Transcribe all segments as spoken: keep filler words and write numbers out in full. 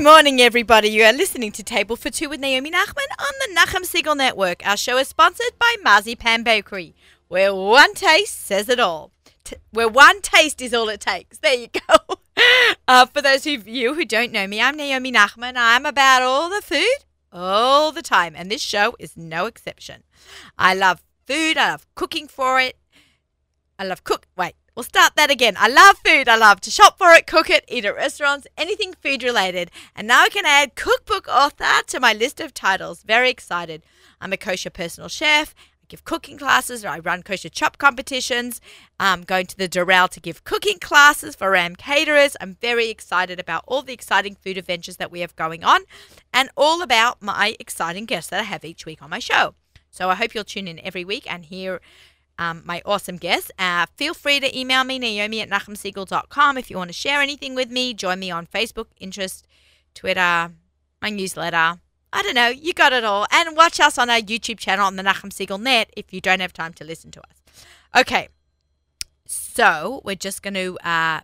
Good morning, everybody. You are listening to Table for Two with Naomi Nachman on the Nachum Segal Network. Our show is sponsored by Marzi Pan Bakery, where one taste says it all. T- where one taste is all it takes. There you go. uh, for those of you who don't know me, I'm Naomi Nachman. I'm about all the food all the time, and this show is no exception. I love food. I love cooking for it. I love cook. Wait. We'll start that again. I love food. I love to shop for it, cook it, eat at restaurants, anything food related. And now I can add cookbook author to my list of titles. Very excited. I'm a kosher personal chef. I give cooking classes. Or I run kosher chop competitions. I'm going to the Doral to give cooking classes for Ram caterers. I'm very excited about all the exciting food adventures that we have going on and all about my exciting guests that I have each week on my show. So I hope you'll tune in every week and hear Um, my awesome guests. Uh, feel free to email me, Naomi at Nachum Segal dot com, if you want to share anything with me. Join me on Facebook, Interest, Twitter, my newsletter. I don't know. You got it all. And watch us on our YouTube channel on the Nachum Segal Net if you don't have time to listen to us. Okay. So we're just going to uh,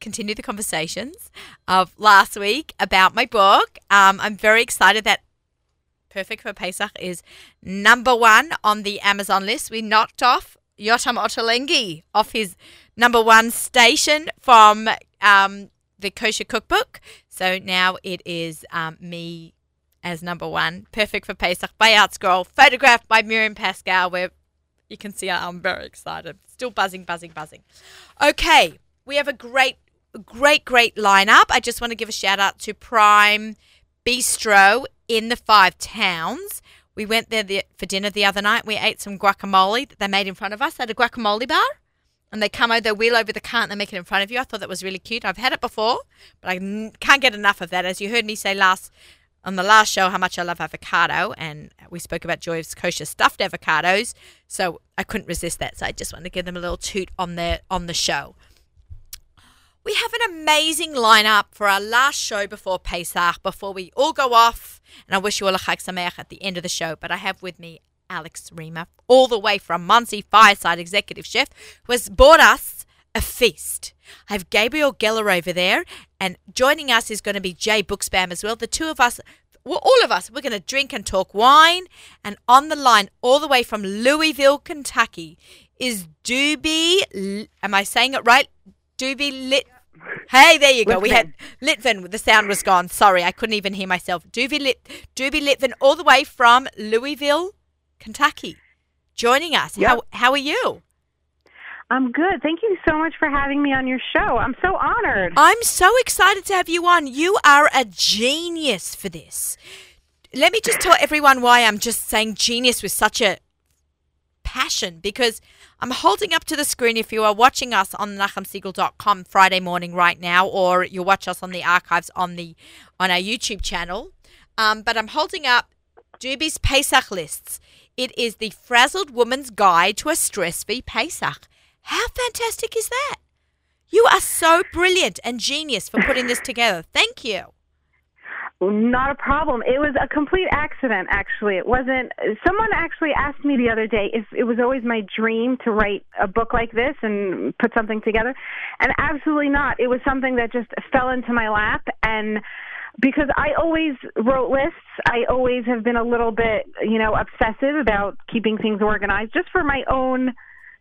continue the conversations of last week about my book. Um, I'm very excited that Perfect for Pesach is number one on the Amazon list. We knocked off Yotam Ottolenghi off his number one station from um, the Kosher Cookbook. So now it is um, me as number one. Perfect for Pesach by Artscroll, photographed by Miriam Pascal, where you can see I'm very excited. Still buzzing, buzzing, buzzing. Okay, we have a great, great, great lineup. I just want to give a shout out to Prime Bistro in the Five Towns. We went there the, for dinner the other night. We ate some guacamole that they made in front of us at a guacamole bar. And they come over, they wheel over the cart and they make it in front of you. I thought that was really cute. I've had it before, but I n- can't get enough of that. As you heard me say last on the last show how much I love avocado, and we spoke about Joy's kosher stuffed avocados. So I couldn't resist that. So I just wanted to give them a little toot on the, on the show. We have an amazing lineup for our last show before Pesach, before we all go off. And I wish you all a Chag Sameach at the end of the show. But I have with me Alex Reema, all the way from Muncie, Fireside Executive Chef, who has bought us a feast. I have Gabriel Geller over there. And joining us is going to be Jay Bookspam as well. The two of us, well, all of us, we're going to drink and talk wine. And on the line, all the way from Louisville, Kentucky, is Doobie, am I saying it right? Doobie Lit. Hey, there you go. Litvin. We had Litvin. The sound was gone. Sorry, I couldn't even hear myself. Doobie Lit- Doobie Litvin, all the way from Louisville, Kentucky, joining us. Yep. How How are you? I'm good. Thank you so much for having me on your show. I'm so honored. I'm so excited to have you on. You are a genius for this. Let me just tell everyone why I'm just saying genius with such a passion, because I'm holding up to the screen. If you are watching us on Nachum Segal dot com Friday morning right now, or you'll watch us on the archives on the on our YouTube channel, um, but I'm holding up Doobie's Pesach lists. It is the Frazzled Woman's Guide to a Stress-Free Pesach. How fantastic is that? You are so brilliant and genius for putting this together. Thank you. Not a problem. It was a complete accident, actually. It wasn't. Someone actually asked me the other day if it was always my dream to write a book like this and put something together, and absolutely not. It was something that just fell into my lap, and because I always wrote lists, I always have been a little bit, you know, obsessive about keeping things organized, just for my own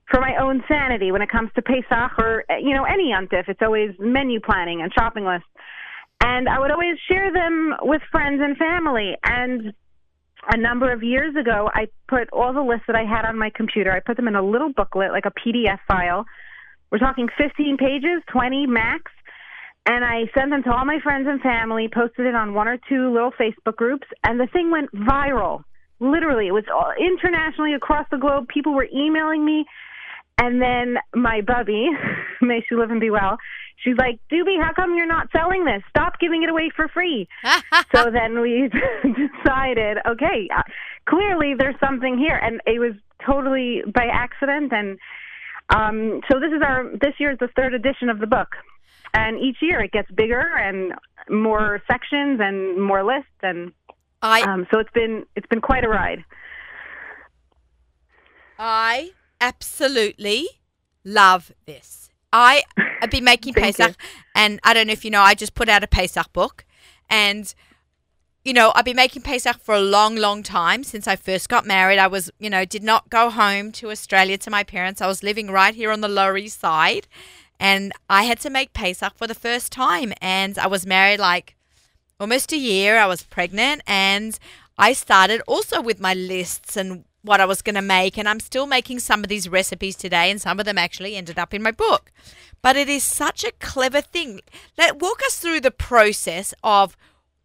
for my own sanity when it comes to Pesach or, you know, any Yom Tov. It's always menu planning and shopping lists. And I would always share them with friends and family. And a number of years ago, I put all the lists that I had on my computer, I put them in a little booklet, like a P D F file. We're talking fifteen pages, twenty max. And I sent them to all my friends and family, posted it on one or two little Facebook groups, and the thing went viral. Literally, it was all internationally across the globe. People were emailing me. And then my bubby, may she live and be well, she's like, Doobie, how come you're not selling this? Stop giving it away for free. So then we decided, okay, clearly there's something here. And it was totally by accident. And um, so this is our this year is the third edition of the book. And each year it gets bigger and more sections and more lists. And I, um, so it's been it's been quite a ride. I... absolutely love this. I, I've been making Pesach, you. And I don't know if you know, I just put out a Pesach book, And, you know, I've been making Pesach for a long, long time. Since I first got married, I was, you know, did not go home to Australia to my parents. I was living right here on the Lower East Side. And I had to make Pesach for the first time. And I was married like almost a year. I was pregnant. And I started also with my lists and what I was going to make. And I'm still making some of these recipes today. And some of them actually ended up in my book. But it is such a clever thing. Let, walk us through the process of,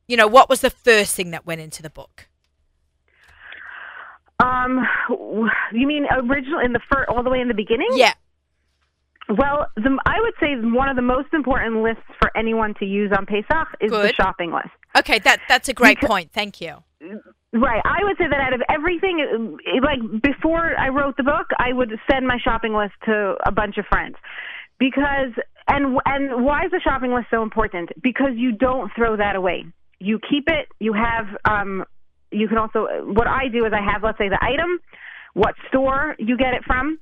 you know, what was the first thing that went into the book? Um, you mean original in the first, all the way in the beginning? Yeah. Well, the, I would say one of the most important lists for anyone to use on Pesach is Good. the shopping list. Okay, that that's a great because, point. Thank you. Right. I would say that out of everything, like before I wrote the book, I would send my shopping list to a bunch of friends. Because, and and why is the shopping list so important? Because you don't throw that away. You keep it. You have, um, you can also, what I do is I have, let's say, the item, what store you get it from,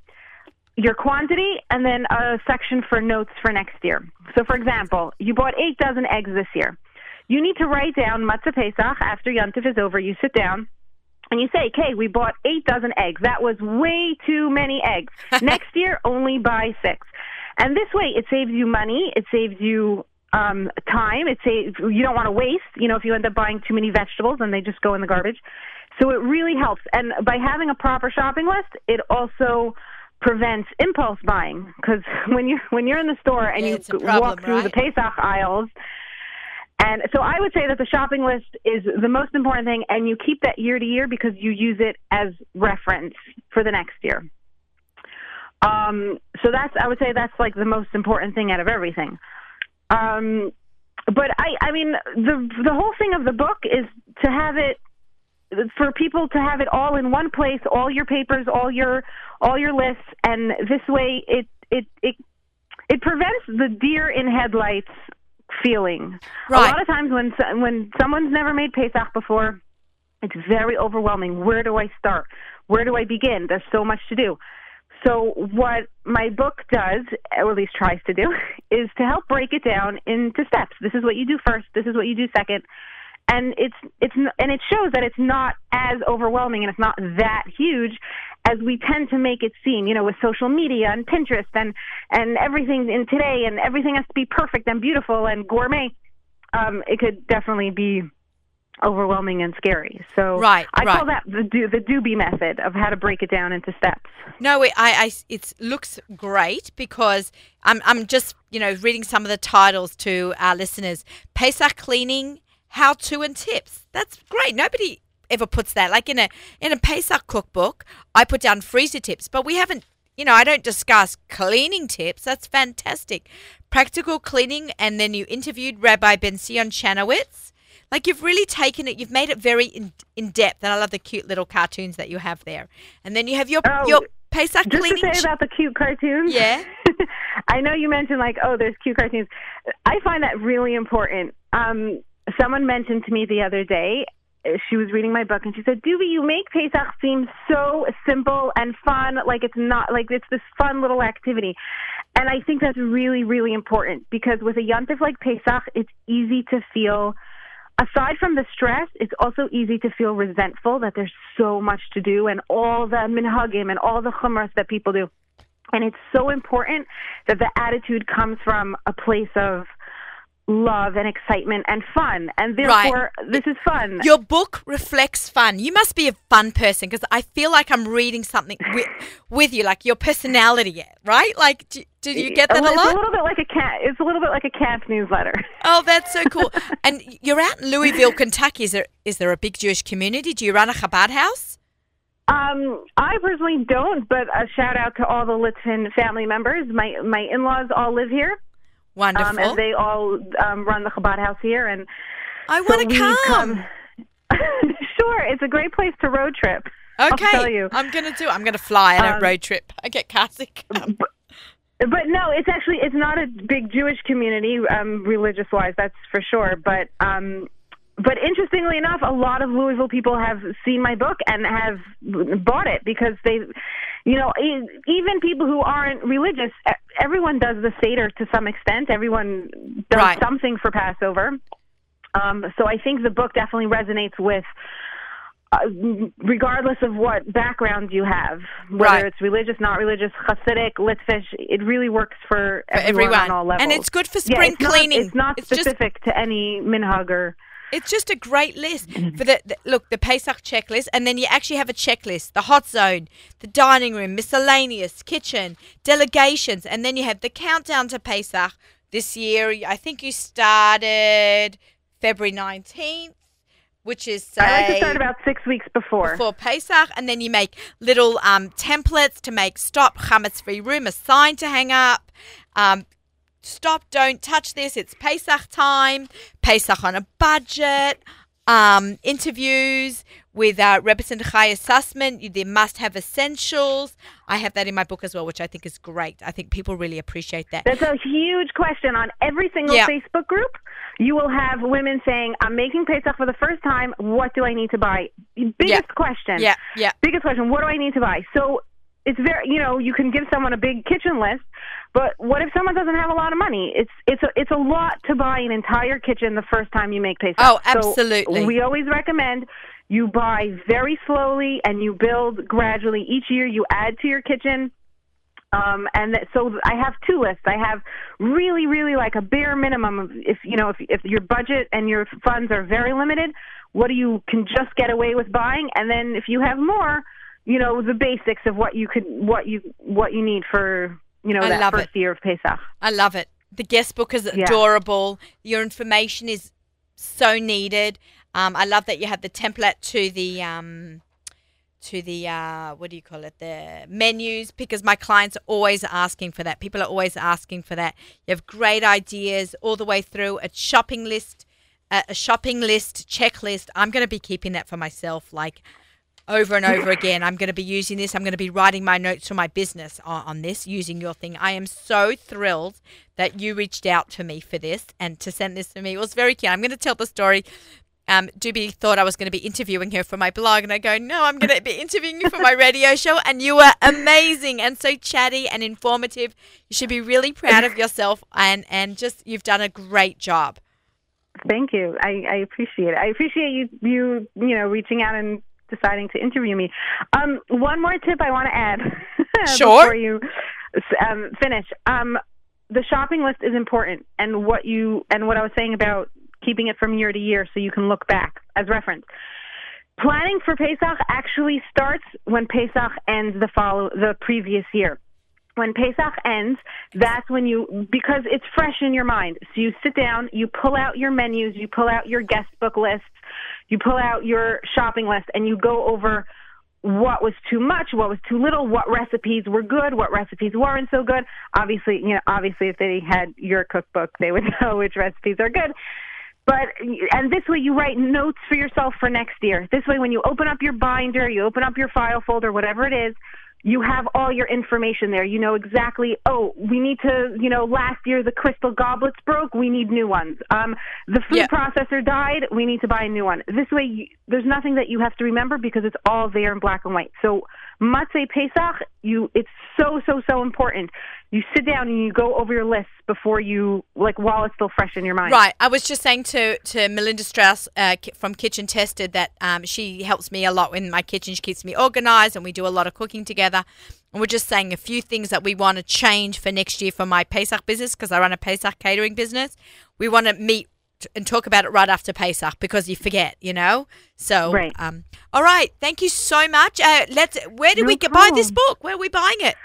your quantity, and then a section for notes for next year. So, for example, you bought eight dozen eggs this year. You need to write down Matzah Pesach after Yom Tov is over. You sit down and you say, okay, we bought eight dozen eggs. That was way too many eggs. Next year, only buy six. And this way, it saves you money. It saves you um, time. It saves, you don't want to waste. You know, if you end up buying too many vegetables, then they just go in the garbage. So it really helps. And by having a proper shopping list, it also prevents impulse buying, because when you when you're in the store and yeah, you problem, walk through right? the Pesach aisles, and so I would say that the shopping list is the most important thing, and you keep that year to year because you use it as reference for the next year. Um, so that's I would say that's like the most important thing out of everything. Um, but I I mean the the whole thing of the book is to have it. For people to have it all in one place, all your papers, all your all your lists, and this way it it it, it prevents the deer in headlights feeling. Right. A lot of times when when someone's never made Pesach before, it's very overwhelming. Where do I start? Where do I begin? There's so much to do. So what my book does, or at least tries to do, is to help break it down into steps. This is what you do first. This is what you do second. And it's it's and it shows that it's not as overwhelming and it's not that huge as we tend to make it seem, you know, with social media and Pinterest and, and everything in today, and everything has to be perfect and beautiful and gourmet. Um, it could definitely be overwhelming and scary. So right, I right. call that the do, the Doobie method of how to break it down into steps. No, it, I, I it looks great because I'm I'm just, you know, reading some of the titles to our listeners. Pesach cleaning, how-to and tips. That's great. Nobody ever puts that. Like in a in a Pesach cookbook, I put down freezer tips, but we haven't, you know, I don't discuss cleaning tips. That's fantastic. Practical cleaning, and then you interviewed Rabbi Ben-Sion Chanowitz. Like you've really taken it, you've made it very in, in depth, and I love the cute little cartoons that you have there. And then you have your oh, your Pesach just cleaning. Just to say about the cute cartoons. Yeah. I know you mentioned like, oh, there's cute cartoons. I find that really important. Um Someone mentioned to me the other day, she was reading my book, and she said, Doobie, you make Pesach seem so simple and fun, like it's not, like it's this fun little activity. And I think that's really, really important, because with a Yom Tov like Pesach, it's easy to feel, aside from the stress, it's also easy to feel resentful that there's so much to do and all the minhagim and all the chumras that people do. And it's so important that the attitude comes from a place of love and excitement and fun, and therefore right. this is fun. Your book reflects fun. You must be a fun person, because I feel like I'm reading something with, with you, like your personality, right? Like, do, do you get that a lot? It's a little bit like a cat. It's a little bit like a camp newsletter. Oh, that's so cool! And you're out in Louisville, Kentucky. Is there is there a big Jewish community? Do you run a Chabad house? Um, I personally don't, but a shout out to all the Litvin family members. My my in-laws all live here. Wonderful. Um, and they all um, run the Chabad house here. And I want to so come. come. Sure. It's a great place to road trip. Okay. I'll tell you. I'm going to do I'm going to fly. I don't um, road trip. I get car sick. But, but no, it's actually, it's not a big Jewish community, um, religious-wise, that's for sure. But um, but interestingly enough, a lot of Louisville people have seen my book and have bought it, because they... You know, even people who aren't religious, everyone does the Seder to some extent. Everyone does right. something for Passover. Um, so I think the book definitely resonates with, uh, regardless of what background you have, whether right. it's religious, not religious, Hasidic, Litvish, it really works for everyone, everyone. on all levels. And it's good for spring yeah, it's cleaning. Not, it's not it's specific just... to any minhag or... It's just a great list for the, the look the Pesach checklist, and then you actually have a checklist: the hot zone, the dining room, miscellaneous, kitchen, delegations, and then you have the countdown to Pesach. This year, I think you started February nineteenth, which is say, I like to start about six weeks before before Pesach, and then you make little um, templates to make stop chametz-free room, a sign to hang up. Um, Stop, don't touch this, it's Pesach time, Pesach on a budget, um, interviews with uh, Rebbetzin Chaya Sussman, the must-have essentials. I have that in my book as well, which I think is great. I think people really appreciate that. That's a huge question. On every single yeah. Facebook group, you will have women saying, I'm making Pesach for the first time, what do I need to buy? Biggest yeah. question. Yeah, yeah. Biggest question, what do I need to buy? So it's very, you know, you can give someone a big kitchen list, but what if someone doesn't have a lot of money? It's it's a, it's a lot to buy an entire kitchen the first time you make Pesach. Oh, absolutely. So we always recommend you buy very slowly and you build gradually. Each year you add to your kitchen. Um, and th- so I have two lists. I have really, really like a bare minimum of if, you know, if, if your budget and your funds are very limited, what do you can just get away with buying? And then if you have more, you know, the basics of what you could, what you, what you need for... You know, I that love first it. year of Pesach. I love it. The guest book is adorable. Yeah. Your information is so needed. Um, I love that you have the template to the, um, to the uh, what do you call it, the menus, because my clients are always asking for that. People are always asking for that. You have great ideas all the way through a shopping list, uh, a shopping list, checklist. I'm going to be keeping that for myself, like over and over again. I'm going to be using this. I'm going to be writing my notes for my business on, on this, using your thing. I am so thrilled that you reached out to me for this and to send this to me. It was very cute. I'm going to tell the story. Um, Doobie thought I was going to be interviewing her for my blog, and I go, no, I'm going to be interviewing you for my radio show, and you were amazing and so chatty and informative. You should be really proud of yourself, and, and just you've done a great job. Thank you. I, I appreciate it. I appreciate you, you, you know, reaching out and deciding to interview me. Um, one more tip I want to add sure. before you um, finish. Um, the shopping list is important, and what you and what I was saying about keeping it from year to year so you can look back as reference. Planning for Pesach actually starts when Pesach ends the follow the previous year. When Pesach ends, that's when you, because it's fresh in your mind. So you sit down, you pull out your menus, you pull out your guest book lists, you pull out your shopping list, and you go over what was too much, what was too little, what recipes were good, what recipes weren't so good. Obviously, you know, obviously if they had your cookbook, they would know which recipes are good. But, and this way you write notes for yourself for next year. This way when you open up your binder, you open up your file folder, whatever it is, you have all your information there. You know exactly, oh, we need to, you know, last year the crystal goblets broke. We need new ones. Um, the food yeah. processor died. We need to buy a new one. This way, you, there's nothing that you have to remember because it's all there in black and white. So Matzei Pesach, you, it's so, so, so important. You sit down and you go over your lists before you, like, while it's still fresh in your mind. Right. I was just saying to, to Melinda Strauss uh, from Kitchen Tested that um, she helps me a lot in my kitchen. She keeps me organized, and we do a lot of cooking together. And we're just saying a few things that we want to change for next year for my Pesach business, because I run a Pesach catering business. We want to meet and talk about it right after Pesach because you forget, you know? So, right. Um, all right. Thank you so much. Uh, let's. Where do no we problem. buy this book? Where are we buying it?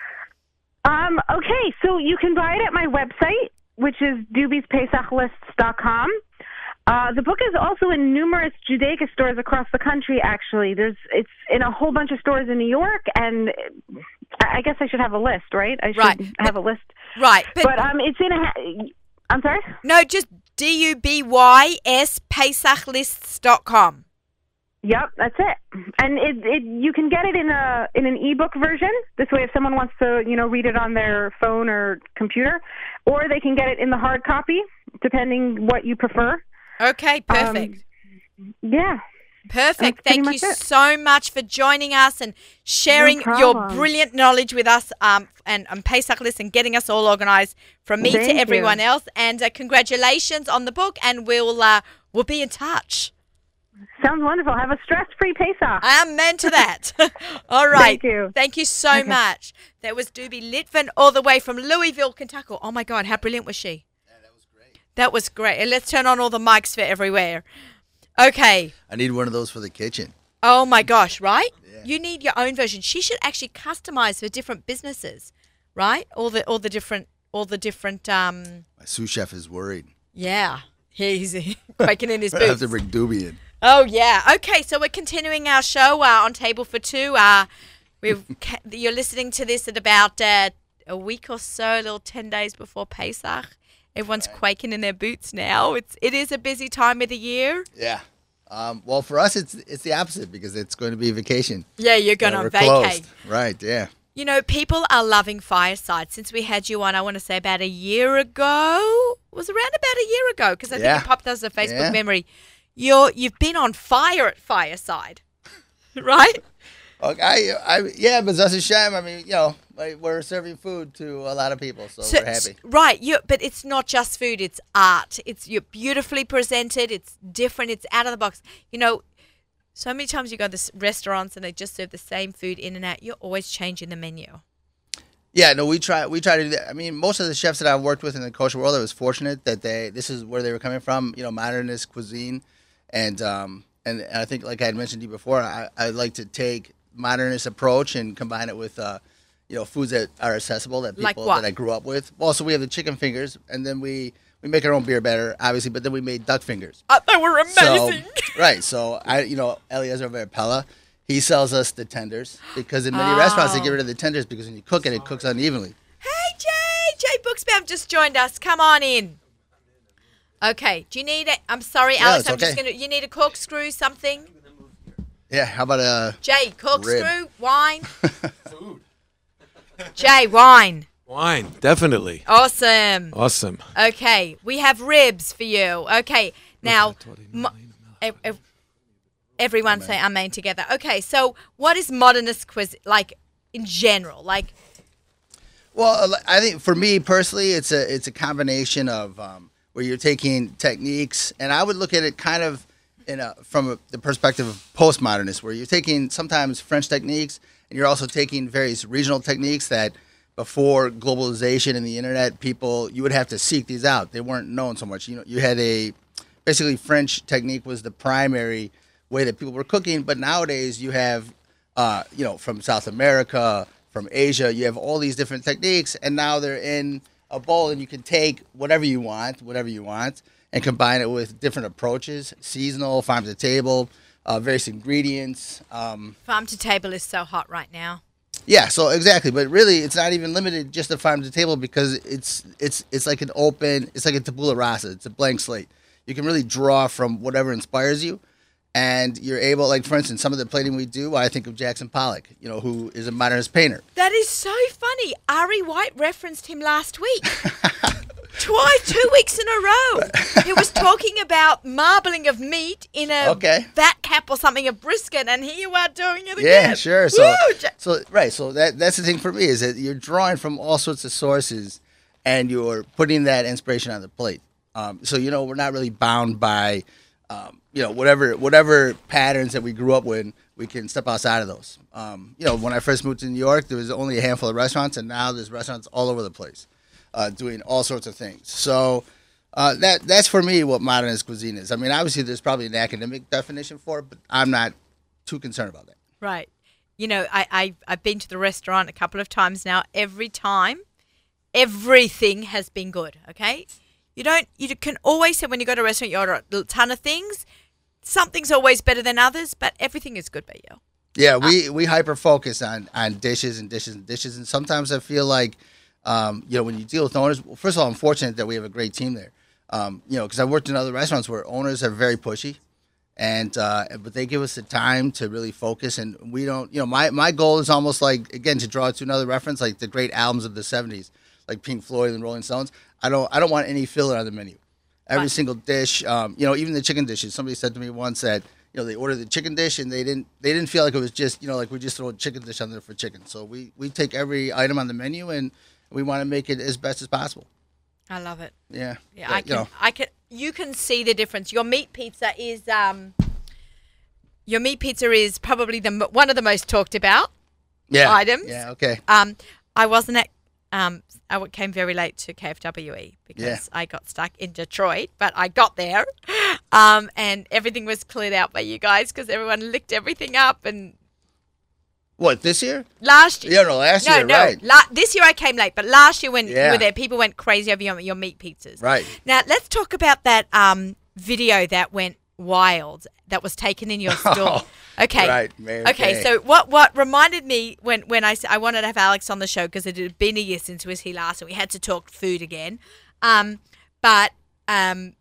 Um, okay, so you can buy it at my website, which is doobies pesach lists dot com. Uh, the book is also in numerous Judaica stores across the country, actually. There's, it's in a whole bunch of stores in New York, and I guess I should have a list, right? I should right. have but, a list. Right. But, but um, it's in a... I'm sorry? No, just D U B Y S pesach lists dot com. Yep, that's it. And it, it you can get it in a in an ebook version. This way, if someone wants to, you know, read it on their phone or computer, or they can get it in the hard copy, depending what you prefer. Okay, perfect. Um, yeah. Perfect. Thank you so much for joining us and sharing your brilliant knowledge with us um, and, and Pesach lists and getting us all organised from me to everyone else. And uh, congratulations on the book, and we'll uh, we'll be in touch. Sounds wonderful. Have a stress-free Pesach. Amen to that. All right. Thank you. Thank you so okay. much. That was Doobie Litvin all the way from Louisville, Kentucky. Oh, my God. How brilliant was she? Yeah, that was great. That was great. Let's turn on all the mics for everywhere. Okay. I need one of those for the kitchen. Oh, my gosh, right? Yeah. You need your own version. She should actually customize for different businesses, right? All the all the different all the different um my sous chef is worried. Yeah. He's breaking in his boots. I have to bring Doobie in. Oh, yeah. Okay, so we're continuing our show uh, on Table for Two. Uh we've you're listening to this at about uh, a week or so, a little ten days before Pesach. Everyone's quaking in their boots now. It's it is a busy time of the year. Yeah. Um, well, for us, it's it's the opposite because it's going to be vacation. Yeah, you're going on vacay. Right, yeah. You know, people are loving Fireside. Since we had you on, I want to say about a year ago. It was around about a year ago because I yeah. think it popped us a Facebook yeah. memory. You're, you've been on fire at Fireside, right? Okay, I, I, yeah, but that's a shame. I mean, you know, we're serving food to a lot of people, so, so we're happy. Right, you, but it's not just food, it's art. It's you're beautifully presented, it's different, it's out of the box. You know, so many times you go to restaurants and they just serve the same food in and out. You're always changing the menu. Yeah, no, we try we try to do that. I mean, most of the chefs that I've worked with in the kosher world, I was fortunate that they this is where they were coming from, you know, modernist cuisine. And, um, and, and I think, like I had mentioned to you before, I, I like to take modernist approach and combine it with uh you know foods that are accessible that people like that I grew up with. Well, so we have the chicken fingers, and then we we make our own beer batter, obviously, but then we made duck fingers. Uh, they were amazing. So, right, so I you know Eliezer over at Pella, he sells us the tenders because in many oh. restaurants they get rid of the tenders because when you cook it, it cooks unevenly. Hey Jay, Jay Booksbaum just joined us. Come on in. Okay, do you need it? I'm sorry, Alex. No, I'm okay. just gonna. You need a corkscrew, something. Yeah, how about a Jay, corkscrew, wine? Food. Jay, wine. Wine, definitely. Awesome. Awesome. Okay, we have ribs for you. Okay, now, mo- ev- ev- everyone amen. Say amen together. Okay, so what is modernist cuisine, like, in general? Like, well, I think for me personally, it's a, it's a combination of um, where you're taking techniques, and I would look at it kind of, In a, from a, the perspective of postmodernists, where you're taking sometimes French techniques and you're also taking various regional techniques that before globalization and the internet, people, you would have to seek these out. They weren't known so much. You know, you had a, basically French technique was the primary way that people were cooking, but nowadays you have, uh, you know, from South America, from Asia, you have all these different techniques, and now they're in a bowl and you can take whatever you want, whatever you want, and combine it with different approaches, seasonal, farm to table, uh, various ingredients. Um, farm to table is so hot right now. Yeah, so exactly. But really, it's not even limited just to farm to table because it's it's it's like an open, it's like a tabula rasa. It's a blank slate. You can really draw from whatever inspires you. And you're able, like, for instance, some of the plating we do, I think of Jackson Pollock, you know, who is a modernist painter. That is so funny. Ari White referenced him last week. Twice, two weeks in a row. He was talking about marbling of meat in a okay. vat cap or something, a brisket, and here you are doing it again. Yeah, sure. So, Woo! so right, so that that's the thing for me is that you're drawing from all sorts of sources, and you're putting that inspiration on the plate. Um, so you know, we're not really bound by, um, you know, whatever whatever patterns that we grew up with. We can step outside of those. Um, you know, when I first moved to New York, there was only a handful of restaurants, and now there's restaurants all over the place. Uh, doing all sorts of things. So uh, that that's for me what modernist cuisine is. I mean, obviously there's probably an academic definition for it, but I'm not too concerned about that. Right. You know, I, I, I've been to the restaurant a couple of times now. Every time, everything has been good, okay? You don't. You can always say when you go to a restaurant, you order a ton of things. Something's always better than others, but everything is good by you. Yeah, we, uh, we hyper-focus on, on dishes and dishes and dishes, and sometimes I feel like Um, you know, when you deal with owners, well, first of all, I'm fortunate that we have a great team there. Um, you know, because I worked in other restaurants where owners are very pushy, and uh, but they give us the time to really focus. And we don't, you know, my, my goal is almost like, again, to draw to another reference, like the great albums of the seventies, like Pink Floyd and Rolling Stones. I don't I don't want any filler on the menu. Every right. single dish, um, you know, even the chicken dishes. Somebody said to me once that, you know, they ordered the chicken dish, and they didn't they didn't feel like it was just, you know, like we just throw a chicken dish on there for chicken. So we, we take every item on the menu, and we want to make it as best as possible. I love it. Yeah. Yeah, but, I can, you know. I can, you can see the difference. Your meat pizza is, um, your meat pizza is probably the one of the most talked about yeah. items. Yeah. Okay. Um, I wasn't at, um, I came very late to K F W E because yeah. I got stuck in Detroit, but I got there, um, and everything was cleared out by you guys because everyone licked everything up and. What, this year? Last year. Yeah, no, last no, year, no. right. La- this year I came late, but last year when yeah. you were there, people went crazy over your, your meat pizzas. Right. Now, let's talk about that um, video that went wild, that was taken in your store. Oh, okay. Right, man. Okay, man. So what, what reminded me when, when I, I wanted to have Alex on the show because it had been a year since was he last, and we had to talk food again. Um, but um,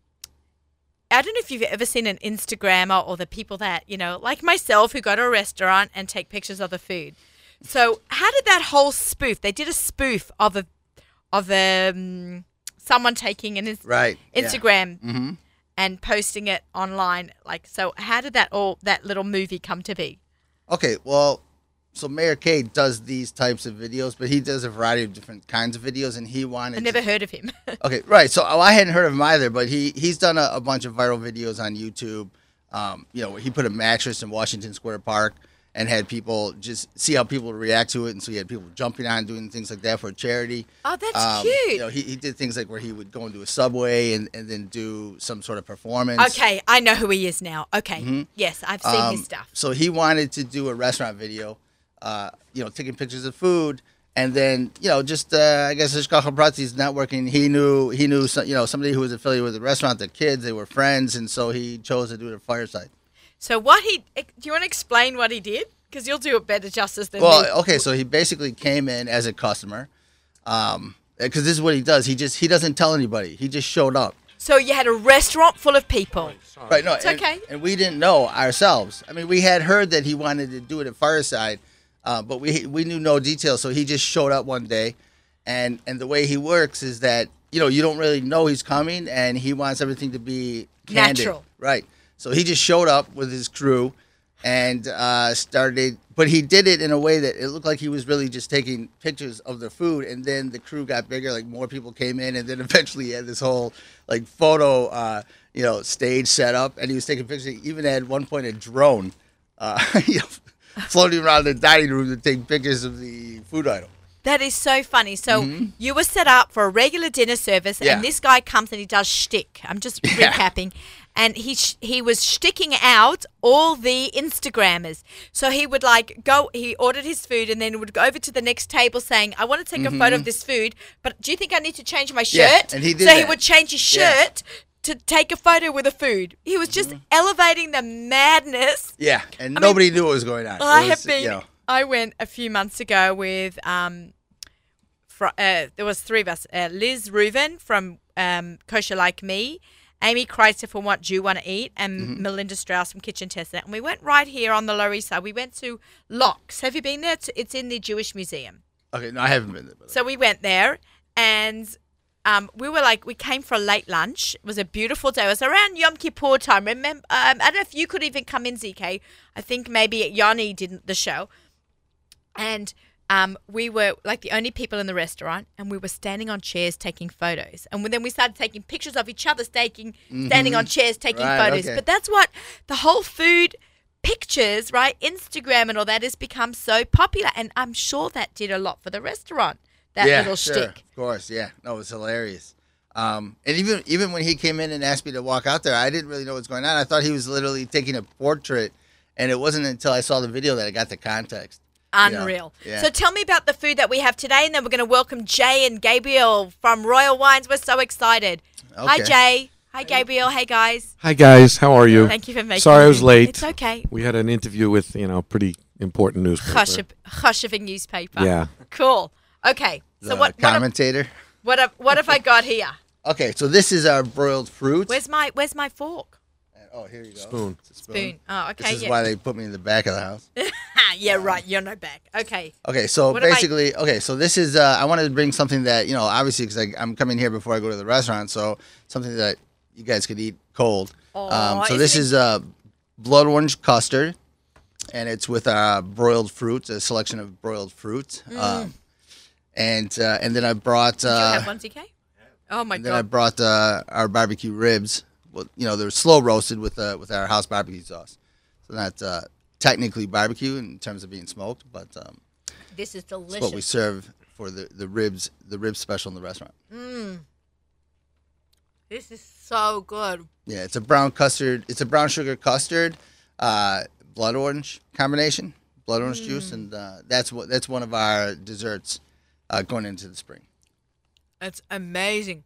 I don't know if you've ever seen an Instagrammer or the people that, you know, like myself, who go to a restaurant and take pictures of the food. So how did that whole spoof, they did a spoof of a, of a, um, someone taking an ins- right. Instagram yeah. mm-hmm. and posting it online. Like, so how did that all, that little movie come to be? Okay. Well, so Mayor K does these types of videos, but he does a variety of different kinds of videos, and he wanted I never to... heard of him. Okay, right. So oh, I hadn't heard of him either, but he, he's done a, a bunch of viral videos on YouTube. Um, you know, he put a mattress in Washington Square Park and had people just see how people react to it, and so he had people jumping on, doing things like that for charity. Oh, that's um, cute. You know, he, he did things like where he would go into a subway and, and then do some sort of performance. Okay, I know who he is now. Okay, mm-hmm. yes, I've seen um, his stuff. So he wanted to do a restaurant video. Uh, you know, taking pictures of food, and then, you know, just uh, I guess Ishkaka Bratzi's networking. He knew he knew some, you know, somebody who was affiliated with the restaurant, the kids, they were friends, and so he chose to do it at Fireside. So what he do you want to explain what he did? Because you'll do it better justice than well, me. Well, okay, so he basically came in as a customer, um, because this is what he does. He just he doesn't tell anybody. He just showed up. So you had a restaurant full of people. Sorry. Right, no, it's and, okay. And we didn't know ourselves. I mean, we had heard that he wanted to do it at Fireside. Uh, but we we knew no details, so he just showed up one day, and, and the way he works is that, you know, you don't really know he's coming, and he wants everything to be candid. Natural. Right. So he just showed up with his crew and uh, started, but he did it in a way that it looked like he was really just taking pictures of the food, and then the crew got bigger, like more people came in, and then eventually he had this whole, like, photo, uh, you know, stage set up, and he was taking pictures. He even had, at one point, a drone, uh, you know, floating around the dining room to take pictures of the food item. That is so funny. So mm-hmm. you were set up for a regular dinner service, yeah. and this guy comes and he does shtick. I'm just yeah. recapping. And he sh- he was shticking out all the Instagrammers. So he would like go, he ordered his food and then would go over to the next table saying, I want to take mm-hmm. a photo of this food, but do you think I need to change my shirt? Yeah, and he did so that. He would change his shirt yeah. to take a photo with a food. He was just mm-hmm. elevating the madness. Yeah, and I nobody mean, knew what was going on. Well, I was, have been. You know. I went a few months ago with. Um, fr- uh, there was three of us: uh, Liz Rubin from um, Kosher Like Me, Amy Kreiser from What You Want to Eat, and mm-hmm. Melinda Strauss from Kitchen Testnet. And we went right here on the Lower East Side. We went to Locks. Have you been there? It's in the Jewish Museum. Okay, no, I haven't been there. By the so way. We went there and. Um, we were like, we came for a late lunch. It was a beautiful day. It was around Yom Kippur time. Remember, um, I don't know if you could even come in, Z K. I think maybe Yanni did the show. And um, we were like the only people in the restaurant, and we were standing on chairs taking photos. And then we started taking pictures of each other, staking, mm-hmm. standing on chairs taking right, photos. Okay. But that's what the whole food pictures, right, Instagram and all that has become so popular. And I'm sure that did a lot for the restaurant. That yeah, little sure. shtick. Of course, yeah. No, it was hilarious. Um, and even even when he came in and asked me to walk out there, I didn't really know what was going on. I thought he was literally taking a portrait, and it wasn't until I saw the video that I got the context. Unreal. You know? Yeah. So tell me about the food that we have today, and then we're going to welcome Jay and Gabriel from Royal Wines. We're so excited. Okay. Hi, Jay. Hi, Gabriel. Hey, guys. Hi, guys. How are you? Thank you for making Sorry it. I was late. It's okay. We had an interview with, you know, pretty important newspaper. Hush of, hush of a newspaper. Yeah. Cool. Okay, so what commentator? What have, what have I got here? Okay, so this is our broiled fruit. Where's my Where's my fork? And, oh, here you go. Spoon. Spoon. Spoon. Oh, okay. This is yeah. why they put me in the back of the house. yeah, um, right. You're no back. Okay. Okay, so what basically, I... okay, so this is. Uh, I wanted to bring something that you know, obviously, because I'm coming here before I go to the restaurant, so something that you guys could eat cold. Oh, um So this it... is uh, blood orange custard, and it's with uh, broiled fruits, a selection of broiled fruits. Mm. Um, and uh, and then I brought... Did uh, you have one, C K? Oh, my God. Then I brought uh, our barbecue ribs. Well, you know, they're slow roasted with uh, with our house barbecue sauce. So that's uh, technically barbecue in terms of being smoked, but... Um, this is delicious. It's what we serve for the, the ribs, the rib special in the restaurant. Mm. This is so good. Yeah, it's a brown custard. It's a brown sugar custard, uh, blood orange combination, blood orange mm. juice, and uh, that's what that's one of our desserts uh, going into the spring. That's amazing.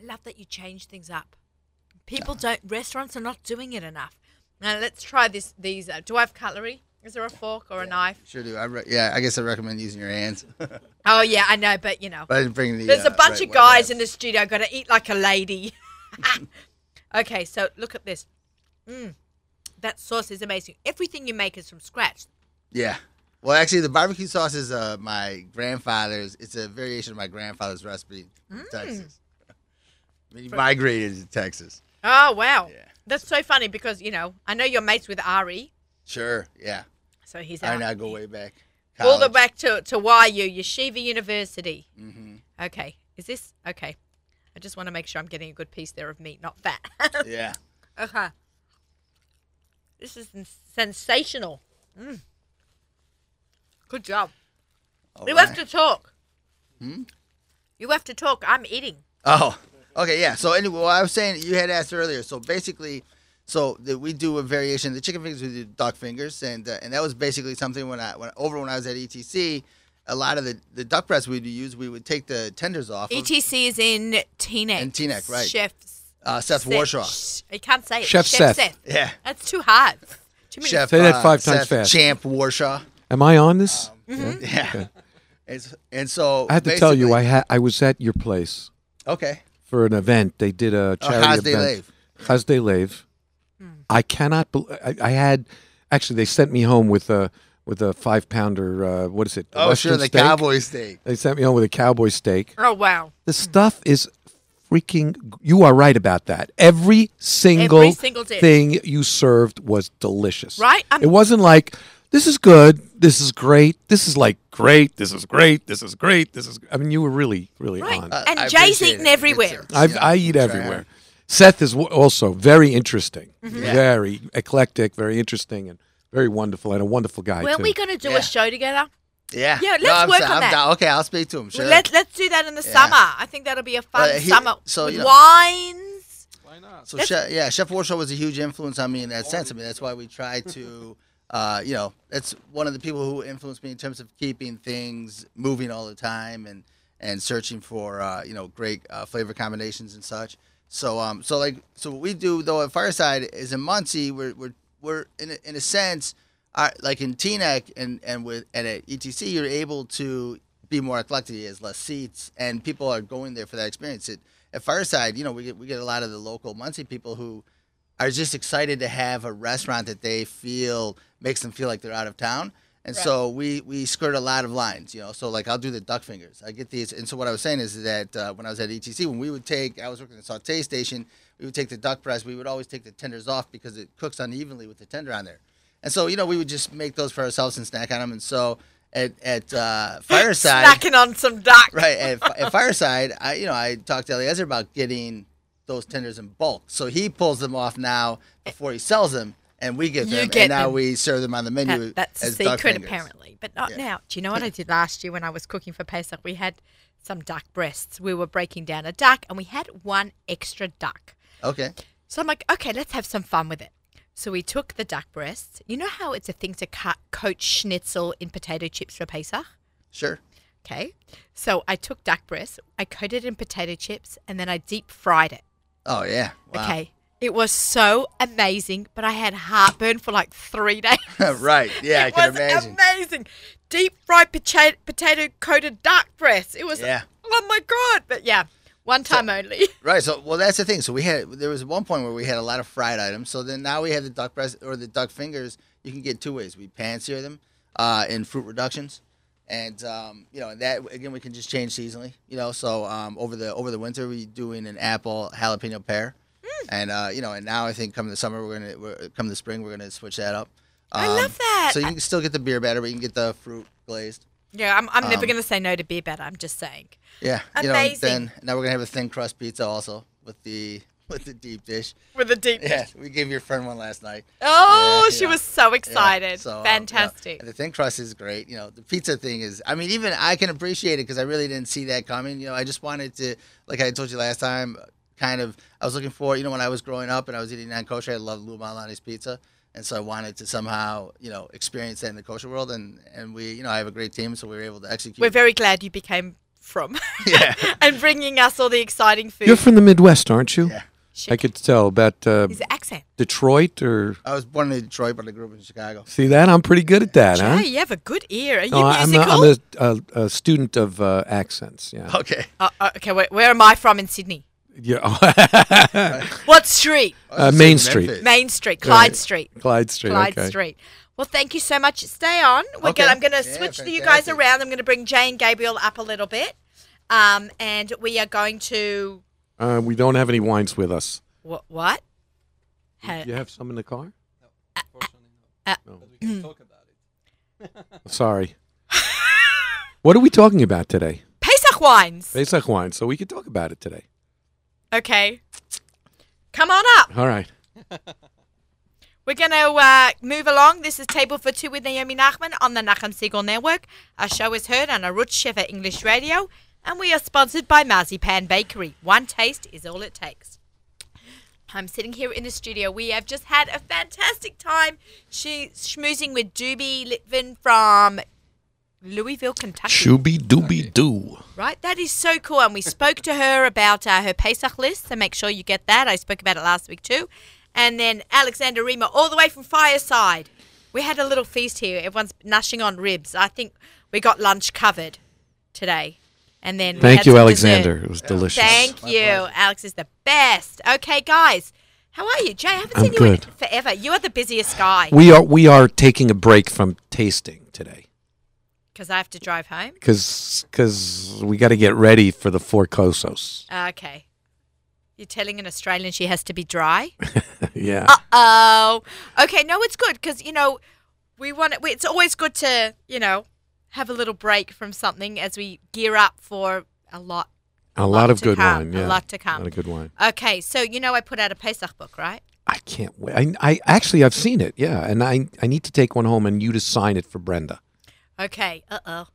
I love that you change things up. People uh, don't. Restaurants are not doing it enough. Now let's try this. These. Uh, do I have cutlery? Is there a fork or a yeah, knife? Sure do. I re yeah, I guess I recommend using your hands. Oh, yeah, I know, but, you know. But I didn't bring the, there's uh, a bunch right of guys in the studio got to eat like a lady. Okay, so look at this. Mm, that sauce is amazing. Everything you make is from scratch. Yeah. Well, actually, the barbecue sauce is uh, my grandfather's. It's a variation of my grandfather's recipe mm. in Texas. He migrated to Texas. Oh, wow. Yeah. That's so funny because, you know, I know you're mates with Ari. Sure, yeah. So he's out. I now go way back. College. All the back to, to Y U, Yeshiva University. Mm-hmm. Okay. Is this? Okay. I just want to make sure I'm getting a good piece there of meat, not fat. Yeah. Okay. This is sensational. Mm. Good job. All you right. have to talk. Hmm? You have to talk. I'm eating. Oh, okay, yeah. So anyway, well, I was saying you had asked earlier. So basically... So the, we do a variation. The chicken fingers, we do duck fingers, and uh, and that was basically something when I when over when I was at E T C, a lot of the, the duck breasts we'd use, we would take the tenders off. E T C is in Teaneck. In Teaneck, right? Chef uh, Seth, Seth Warshaw. I can't say it. Chef, Chef Seth. Seth. Yeah, that's too hard. Too many. Chef, say that five uh, times Seth fast. Champ Warshaw. Am I on this? Um, mm-hmm. Yeah. Okay. And, and so I have to tell you, I ha I was at your place. Okay. For an event, they did a charity oh, event. Chaz de Lev. I cannot believe I, I had. Actually, they sent me home with a with a five pounder. Uh, what is it? Oh, Western sure, the steak. Cowboy steak. They sent me home with a cowboy steak. Oh wow! The stuff is freaking. You are right about that. Every single, Every single thing you served was delicious. Right? I'm it wasn't like this is good. This is great. This is like great. This is great. This is great. This is. I mean, you were really, really right. on. Uh, and Jay's eating it. everywhere. Yeah, I eat everywhere. Seth is also very interesting, mm-hmm. yeah. very eclectic, very interesting, and very wonderful, and a wonderful guy. Weren't too. we going to do yeah. a show together? Yeah. Yeah, let's no, work sorry, on I'm that. Down. Okay, I'll speak to him. Sure. Let, let's do that in the yeah. summer. I think that'll be a fun uh, he, summer. So, with you know, wines. Why not? So, chef, yeah, Chef Warshaw was a huge influence on me in that sense. I mean, that's why we try to, uh, you know, that's one of the people who influenced me in terms of keeping things moving all the time and, and searching for, uh, you know, great uh, flavor combinations and such. So um so like so what we do though at Fireside is in Muncie we're we're we're in a, in a sense our, like in Teaneck and and with and at E T C you're able to be more eclectic. There's less seats and people are going there for that experience. It, at Fireside you know we get we get a lot of the local Muncie people who are just excited to have a restaurant that they feel makes them feel like they're out of town. And right. so we, we skirt a lot of lines, you know. So, like, I'll do the duck fingers. I get these. And so what I was saying is that uh, when I was at E T C, when we would take – I was working at the sauté station. We would take the duck breast. We would always take the tenders off because it cooks unevenly with the tender on there. And so, you know, we would just make those for ourselves and snack on them. And so at, at uh, Fireside – Snacking on some duck. Right. At, at Fireside, I, you know, I talked to Eliezer about getting those tenders in bulk. So he pulls them off now before he sells them. And we get them, get and now them. we serve them on the menu that, that's as That's a secret, apparently, but not yeah. now. Do you know what I did last year when I was cooking for Pesach? We had some duck breasts. We were breaking down a duck, and we had one extra duck. Okay. So I'm like, okay, let's have some fun with it. So we took the duck breasts. You know how it's a thing to cut, coat schnitzel in potato chips for Pesach? Sure. Okay. So I took duck breasts, I coated it in potato chips, and then I deep fried it. Oh, yeah. Wow. Okay. It was so amazing, but I had heartburn for like three days. Right, yeah, I can imagine. It was amazing. Deep fried potato, potato coated duck breast. It was, yeah. oh my God. But yeah, one time so, only. Right, so, well, that's the thing. So we had, there was one point where we had a lot of fried items. So then now we have the duck breast or the duck fingers. You can get two ways. We pan sear them uh, in fruit reductions. And, um, you know, that, again, we can just change seasonally, you know. So um, over the over the winter, we're doing an apple jalapeno pear. And uh, you know, and now I think come the summer we're gonna we're, come the spring we're gonna switch that up. Um, I love that. So you can still get the beer batter, but you can get the fruit glazed. Yeah, I'm, I'm um, never gonna say no to beer batter. I'm just saying. Yeah, amazing. You know, and then now we're gonna have a thin crust pizza also with the with the deep dish. With the deep dish. Yeah, we gave your friend one last night. Oh, yeah, she know. was so excited. Yeah, so, fantastic. Um, you know, the thin crust is great. You know, the pizza thing is. I mean, even I can appreciate it because I really didn't see that coming. You know, I just wanted to, like I told you last time, kind of. I was looking for, you know, when I was growing up and I was eating non-kosher, I loved Lou Malnati's pizza. And so I wanted to somehow, you know, experience that in the kosher world. And, and we, you know, I have a great team, so we were able to execute. We're very glad you became from. Yeah. And bringing us all the exciting food. You're from the Midwest, aren't you? Yeah. Chicken. I could tell about uh, his accent. Detroit or I was born in Detroit, but I grew up in Chicago. See that? I'm pretty good at that, yeah. huh? You have a good ear. Are you oh, musical? I'm, a, I'm a, a, a student of uh, accents. Yeah. Okay. Uh, okay. Where, where am I from in Sydney? Yeah. What street? Uh, Main Street. Main Street. Clyde right. Street. Clyde Street. Clyde okay. Street. Well, thank you so much. Stay on. We're okay. gonna, I'm going to yeah, switch fantastic. you guys around. I'm going to bring Jay and Gabriel up a little bit, um, and we are going to. Uh, we don't have any wines with us. What? What? Do you have some in the car? No, unfortunately not. Uh, uh, no. But we can talk about it. Sorry. What are we talking about today? Pesach wines. Pesach wines. So we can talk about it today. Okay. Come on up. All right. We're going to uh, move along. This is Table for Two with Naomi Nachman on the Nachum Segal Network. Our show is heard on Arutz Sheva English Radio. And we are sponsored by Pan Bakery. One taste is all it takes. I'm sitting here in the studio. We have just had a fantastic time schmoozing with Doobie Litvin from Louisville, Kentucky. Shooby Doobie Doo. Right? That is so cool. And we spoke to her about uh, her Pesach list, so make sure you get that. I spoke about it last week too. And then Alexander Rima all the way from Fireside. We had a little feast here. Everyone's gnashing on ribs. I think we got lunch covered today. And then thank you, Alexander. Dessert. It was yeah. delicious. Thank My you. Pleasure. Alex is the best. Okay, guys. How are you? Jay, I haven't I'm seen good. you in forever. You are the busiest guy. We are we are taking a break from tasting today. Because I have to drive home? Because we got to get ready for the four cosos. Okay. You're telling an Australian she has to be dry? Yeah. Uh-oh. Okay, no, it's good because, you know, we want it, it's always good to, you know, have a little break from something as we gear up for a lot. A, a lot, lot of good come, wine. Yeah. A lot to come. A lot of good wine. Okay, so you know I put out a Pesach book, right? I can't wait. I, I actually I've seen it, yeah, and I I need to take one home and you to sign it for Brenda. Okay. Uh oh.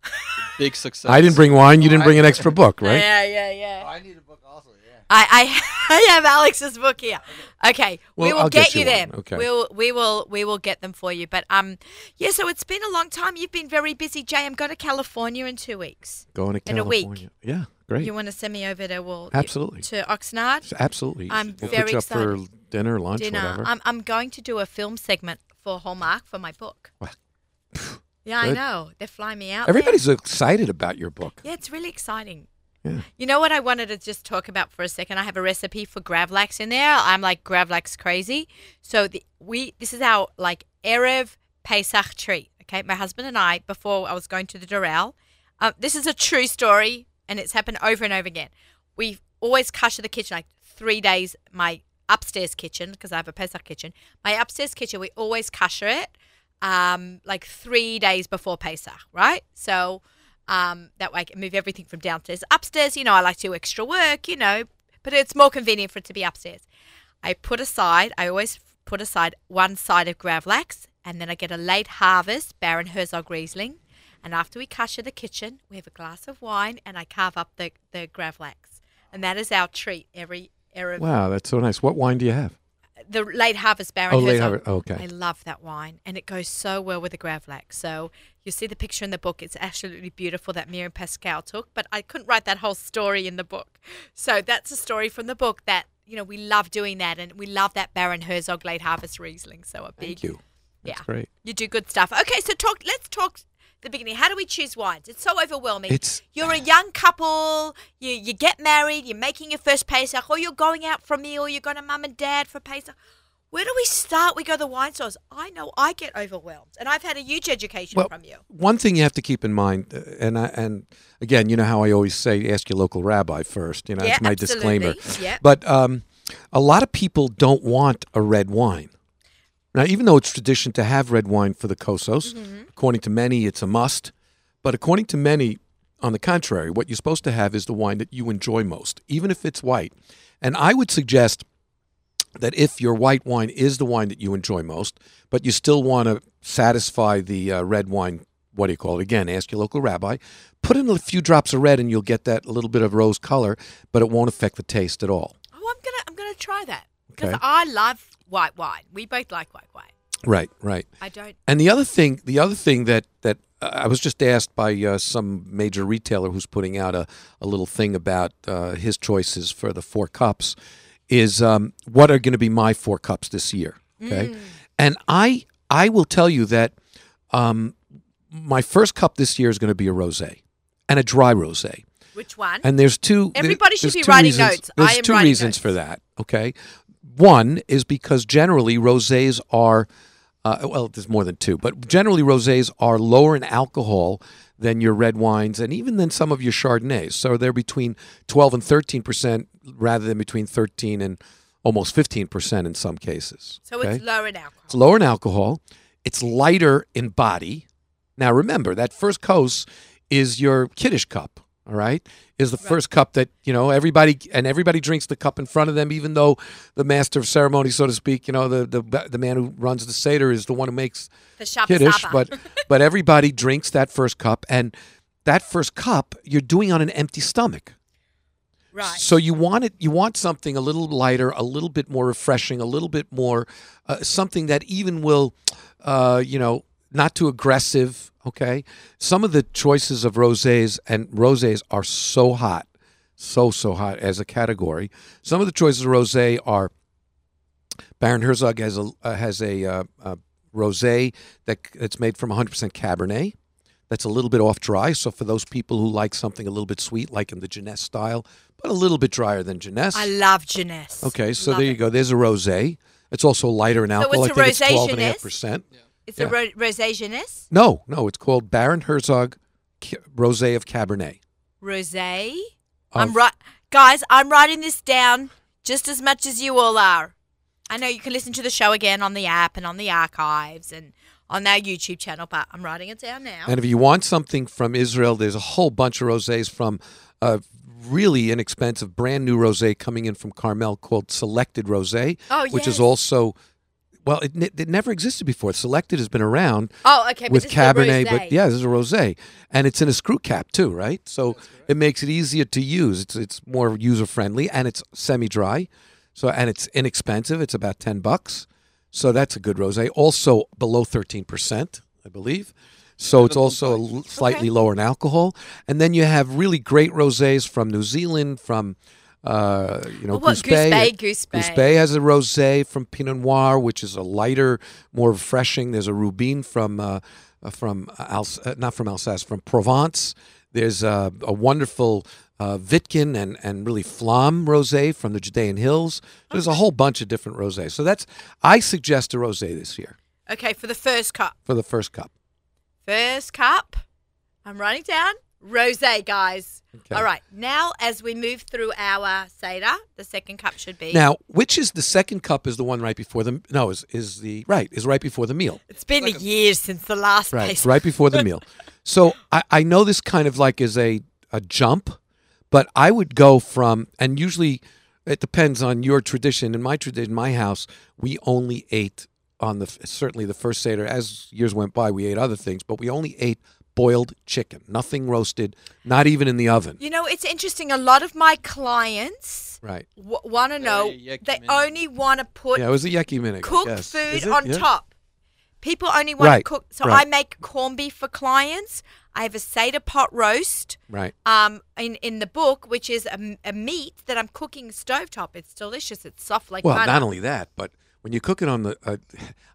Big success. I didn't bring wine. You didn't bring an extra book, right? Yeah, yeah, yeah. Oh, I need a book also. Yeah. I I, I have Alex's book here. Okay, well, we will I'll get, get you, you them. Okay. We will we will we will get them for you. But um, yeah. So it's been a long time. You've been very busy, Jay. I'm going to California in two weeks. Going to California. In a week. Yeah, great. You want to send me over to well, absolutely you, to Oxnard? Absolutely. I'm we'll very excited. Up for dinner, lunch, dinner. whatever. I'm I'm going to do a film segment for Hallmark for my book. Wow. Yeah, Good. I know. They're flying me out. Everybody's there. excited about your book. Yeah, it's really exciting. Yeah. You know what I wanted to just talk about for a second? I have a recipe for Gravlax in there. I'm like Gravlax crazy. So the, we this is our like Erev Pesach treat. Okay, my husband and I, before I was going to the Doral, um, this is a true story, and it's happened over and over again. We always kosher the kitchen like three days. My upstairs kitchen, because I have a Pesach kitchen, my upstairs kitchen, we always kosher it. Um, like three days before Pesach, right? So um, that way I can move everything from downstairs upstairs. You know, I like to do extra work, you know, but it's more convenient for it to be upstairs. I put aside, I always put aside one side of Gravlax, and then I get a late harvest, Baron Herzog Riesling. And after we kosher the kitchen, we have a glass of wine, and I carve up the, the Gravlax. And that is our treat every Erev. Wow, that's so nice. What wine do you have? The late harvest Baron Herzog. Oh, late harvest. Okay. I love that wine, and it goes so well with the Gravlax. So you see the picture in the book; it's absolutely beautiful that Miriam Pascal took. But I couldn't write that whole story in the book, so that's a story from the book that you know we love doing that, and we love that Baron Herzog late harvest Riesling. So a big, thank you. That's yeah, great. You do good stuff. Okay, so talk. Let's talk. The beginning. How do we choose wines? It's so overwhelming. It's, you're a young couple. You you get married. You're making your first Pesach, or you're going out for a meal. You're going to mum and dad for Pesach. Where do we start? We go to the wine stores. I know I get overwhelmed, and I've had a huge education well, from you. One thing you have to keep in mind, and I, and again, you know how I always say, ask your local rabbi first. You know, yeah, that's my absolutely. disclaimer. Yeah. But um, a lot of people don't want a red wine. Now, even though it's tradition to have red wine for the Kosos, mm-hmm. according to many, it's a must. But according to many, on the contrary, what you're supposed to have is the wine that you enjoy most, even if it's white. And I would suggest that if your white wine is the wine that you enjoy most, but you still want to satisfy the uh, red wine, what do you call it? Again, ask your local rabbi. Put in a few drops of red and you'll get that little bit of rose color, but it won't affect the taste at all. Oh, I'm going to I'm gonna try that because okay. I love white wine. We both like white wine. Right, right. I don't. And the other thing, the other thing that that uh, I was just asked by uh, some major retailer who's putting out a, a little thing about uh, his choices for the four cups is um, what are going to be my four cups this year? Okay, mm. and I I will tell you that um, my first cup this year is going to be a rosé and a dry rosé. Which one? And there's two. Everybody there, should be writing reasons, notes. There's I am two writing reasons notes. for that. Okay. One is because generally rosés are, uh, well, there's more than two, but generally rosés are lower in alcohol than your red wines and even than some of your Chardonnays. So they're between twelve and thirteen percent rather than between thirteen and almost fifteen percent in some cases. So okay? It's lower in alcohol. It's lower in alcohol. It's lighter in body. Now remember, that first course is your Kiddush cup. All right, is the right. first cup that, you know, everybody and everybody drinks the cup in front of them, even though the master of ceremony, so to speak, you know, the the, the man who runs the Seder is the one who makes the Kiddush, but, but everybody drinks that first cup, and that first cup you're doing on an empty stomach. Right. So you want it. You want something a little lighter, a little bit more refreshing, a little bit more, uh, something that even will, uh, you know, not too aggressive. Okay, some of the choices of rosés, and rosés are so hot, so, so hot as a category. Some of the choices of rosé are, Baron Herzog has a uh, has a, uh, a rosé that, that's made from one hundred percent Cabernet. That's a little bit off dry, so for those people who like something a little bit sweet, like in the Jeunesse style, but a little bit drier than Jeunesse. I love Jeunesse. Okay, so love there you it. go. There's a rosé. It's also lighter in alcohol. So it's a I think rosé it's twelve point five percent. It's yeah. a ro- Rosé Jeunesse? No, no. It's called Baron Herzog C- Rosé of Cabernet. Rosé? Of- I'm right, guys, I'm writing this down just as much as you all are. I know you can listen to the show again on the app and on the archives and on our YouTube channel, but I'm writing it down now. And if you want something from Israel, there's a whole bunch of rosés from uh, really inexpensive, brand new rosé coming in from Carmel called Selected Rosé, oh, yes. which is also... Well, it, it never existed before. Selected has been around oh, okay, with Cabernet, but yeah, this is a rosé, and it's in a screw cap too, right? So it makes it easier to use. It's it's more user friendly, and it's semi dry, so and it's inexpensive. It's about ten bucks, so that's a good rosé. Also below thirteen percent, I believe. So it's also slightly okay. lower in alcohol, and then you have really great rosés from New Zealand, from. Uh, you know, well, Goose, Goose Bay, Bay, Goose Bay. Goose Bay has a rosé from Pinot Noir, which is a lighter, more refreshing. There's a Rubin from uh, from Alsace, not from Alsace, from Provence. There's uh, a wonderful uh, Vitkin and and really Flam rosé from the Judean Hills. There's a whole bunch of different rosés. So that's I suggest a rosé this year. Okay, for the first cup. For the first cup. First cup. I'm writing down. Rosé, guys. Okay. All right. Now, as we move through our Seder, the second cup should be... Now, which is the second cup is the one right before the... No, is is the... Right, is right before the meal. It's been like a year since the last... Right, it's right before the meal. So I, I know this kind of like is a, a jump, but I would go from... And usually it depends on your tradition. In my tradition, in my house, we only ate on the... Certainly the first Seder, as years went by, we ate other things, but we only ate... boiled chicken, nothing roasted, not even in the oven. You know, it's interesting. A lot of my clients right. w- want to know, uh, they minute. only want to put yeah, it was a yucky minute. cooked yes. food on yeah. top. People only want right. to cook. So right. I make corned beef for clients. I have a Seder pot roast right. um, in, in the book, which is a, a meat that I'm cooking stovetop. It's delicious. It's soft like butter. Well, not only that, but... When you cook it on the, uh,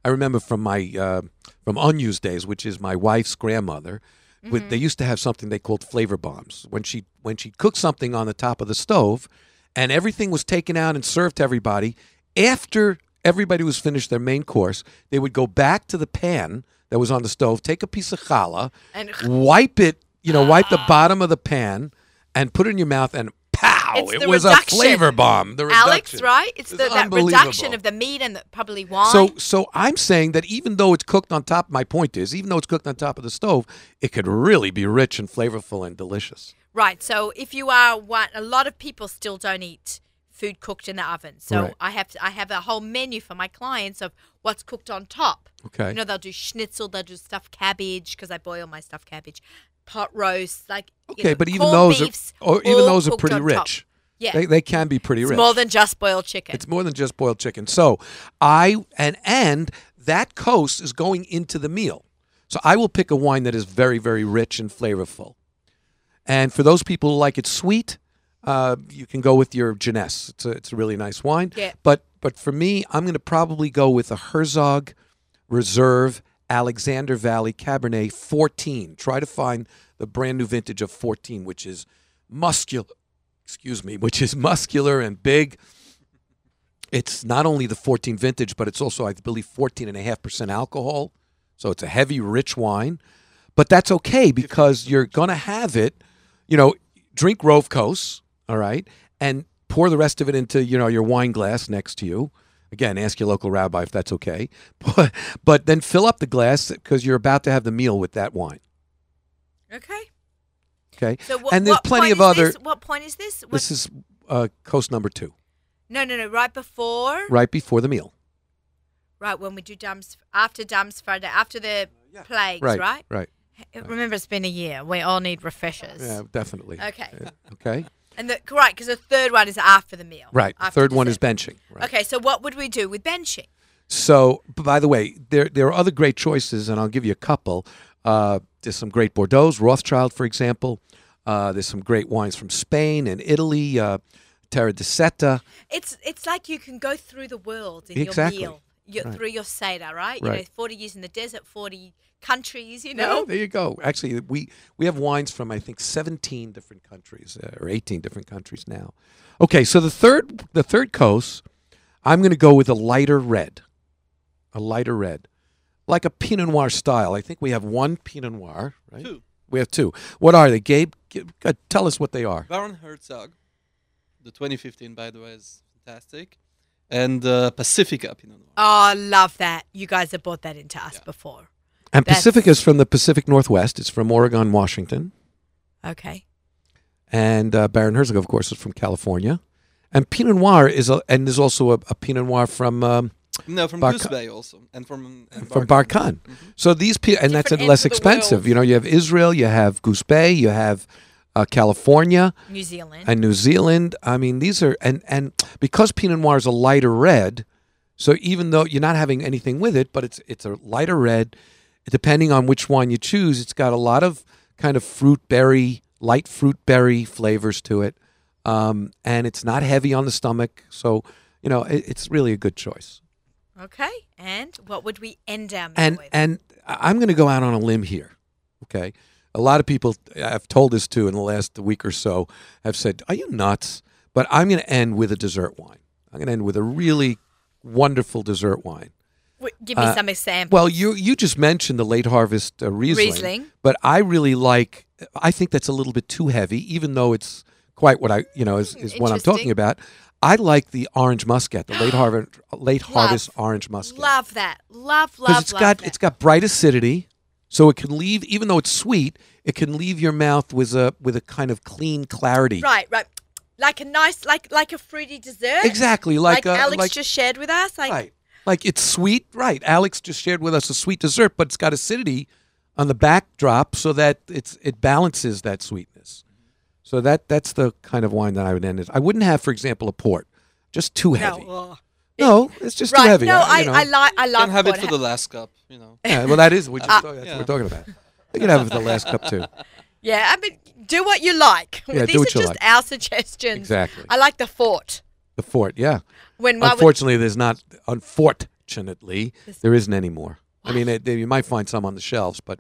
I remember from my uh, from unused days, which is my wife's grandmother, mm-hmm. with, they used to have something they called flavor bombs. When she when she cooked something on the top of the stove, and everything was taken out and served to everybody. After everybody was finished their main course, they would go back to the pan that was on the stove, take a piece of challah, and wipe it, you know, wipe the bottom of the pan, and put it in your mouth and. pow! It was reduction. a flavor bomb. The reduction. Alex, right? It's, it's the, that reduction of the meat and the, probably wine. So, so I'm saying that even though it's cooked on top, my point is, even though it's cooked on top of the stove, it could really be rich and flavorful and delicious. Right. So if you are one, a lot of people still don't eat food cooked in the oven. So right. I have to, I have a whole menu for my clients of what's cooked on top. Okay. You know, they'll do schnitzel, they'll do stuffed cabbage because I boil my stuffed cabbage. Pot roast, like okay, you know, but even those, beefs, are, or even those are pretty rich. Top. Yeah, they, they can be pretty it's rich. It's more than just boiled chicken. It's more than just boiled chicken. So I and and that coast is going into the meal. So I will pick a wine that is very very rich and flavorful. And for those people who like it sweet, uh, you can go with your Jeunesse. It's a it's a really nice wine. Yeah. But but for me, I'm going to probably go with a Herzog Reserve Alexander Valley Cabernet fourteen. Try to find the brand new vintage of fourteen, which is muscular, excuse me, which is muscular and big. It's not only the fourteen vintage, but it's also, I believe, fourteen point five percent alcohol. So it's a heavy, rich wine. But that's okay because you're going to have it, you know, drink Rovkos, all right, and pour the rest of it into, you know, your wine glass next to you. Again, ask your local rabbi if that's okay. But, but then fill up the glass because you're about to have the meal with that wine. Okay. Okay. So what, and there's what plenty of other. This? What point is this? What? This is uh, coast number two. No, no, no. Right before. Right before the meal. Right when we do Dum's after Dum's Friday after the yeah. plagues, right? Right. Right. Remember, it's been a year. We all need refreshers. Yeah, definitely. Okay. Okay. And the, right, because the third one is after the meal. Right. The third one is benching. Right. Okay, so what would we do with benching? So, by the way, there there are other great choices, and I'll give you a couple. Uh, there's some great Bordeaux's, Rothschild, for example. Uh, there's some great wines from Spain and Italy, uh, Terra di Seta. It's it's like you can go through the world in exactly. your meal, your, right. through your Seder, right? right? You know, forty years in the desert, forty countries, you know. Yeah, there you go. Actually, we, we have wines from, I think, seventeen different countries uh, or eighteen different countries now. Okay, so the third the third coast, I'm going to go with a lighter red, a lighter red, like a Pinot Noir style. I think we have one Pinot Noir, right? Two. We have two. What are they, Gabe? Tell us what they are. Baron Herzog, the twenty fifteen, by the way, is fantastic. And uh, Pacifica Pinot Noir. Oh, I love that. You guys have brought that into us yeah. before. And That's... Pacifica is from the Pacific Northwest. It's from Oregon, Washington. Okay. And uh, Baron Herzog, of course, is from California. And Pinot Noir is, a, and there's also a, a Pinot Noir from. Um, no, from Bar- Goose Bay also, and from and from Barkan. Bar mm-hmm. So these, P- and Different that's less expensive. You know, you have Israel, you have Goose Bay, you have uh, California, New Zealand, and New Zealand. I mean, these are and and because Pinot Noir is a lighter red, so even though you're not having anything with it, but it's it's a lighter red. Depending on which wine you choose, it's got a lot of kind of fruit berry, light fruit berry flavors to it. Um, and it's not heavy on the stomach. So, you know, it, it's really a good choice. Okay. And what would we end our meal and, with? And I'm going to go out on a limb here. Okay. A lot of people I've told this to in the last week or so have said, are you nuts? But I'm going to end with a dessert wine. I'm going to end with a really wonderful dessert wine. Give me uh, some examples. Well, you you just mentioned the late harvest uh, Riesling, Riesling, but I really like. I think that's a little bit too heavy, even though it's quite what I you know is, is what I'm talking about. I like the orange muscat, the late harvest late love, harvest orange muscat. Love that, love love. Because it's love got that. It's got bright acidity, so it can leave. Even though it's sweet, it can leave your mouth with a with a kind of clean clarity. Right, right. Like a nice, like like a fruity dessert. Exactly, like, like a, Alex like, just shared with us. Like, right. Like it's sweet, right? Alex just shared with us a sweet dessert, but it's got acidity on the backdrop so that it's it balances that sweetness. So that that's the kind of wine that I would end it. I wouldn't have, for example, a port, just too heavy. No, uh, no it's just right. too heavy. No, I, I, you know. I, I like I love. Can have port. It for the last cup, you know. Yeah, well, that is what, uh, talking, that's yeah. what we're talking about. You can have it for the last cup too. Yeah, I mean, do what you like. Yeah, These do what are you just like. Our suggestions. Exactly. I like the fort. The fort, yeah. When, unfortunately, would... there's not. Unfortunately, this... there isn't any more. Wow. I mean, it, you might find some on the shelves, but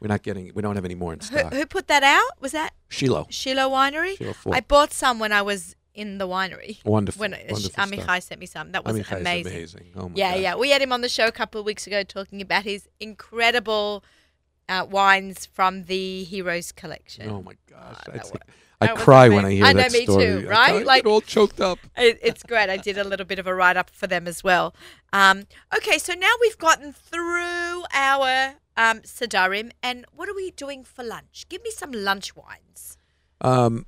we're not getting. We don't have any more in stock. Who, who put that out? Was that Shiloh? Shiloh Winery. Shiloh I bought some when I was in the winery. Wonderful. When Wonderful Amichai sent me some. That was Amichai's amazing. amazing. Oh my yeah, God. yeah. We had him on the show a couple of weeks ago talking about his incredible uh, wines from the Heroes Collection. Oh my gosh! Oh, I cry amazing. when I hear I know, that me story. Too, right? I, I like, get all choked up. It, it's great. I did a little bit of a write-up for them as well. Um, okay, so now we've gotten through our um, Sadarim, and what are we doing for lunch? Give me some lunch wines. Um,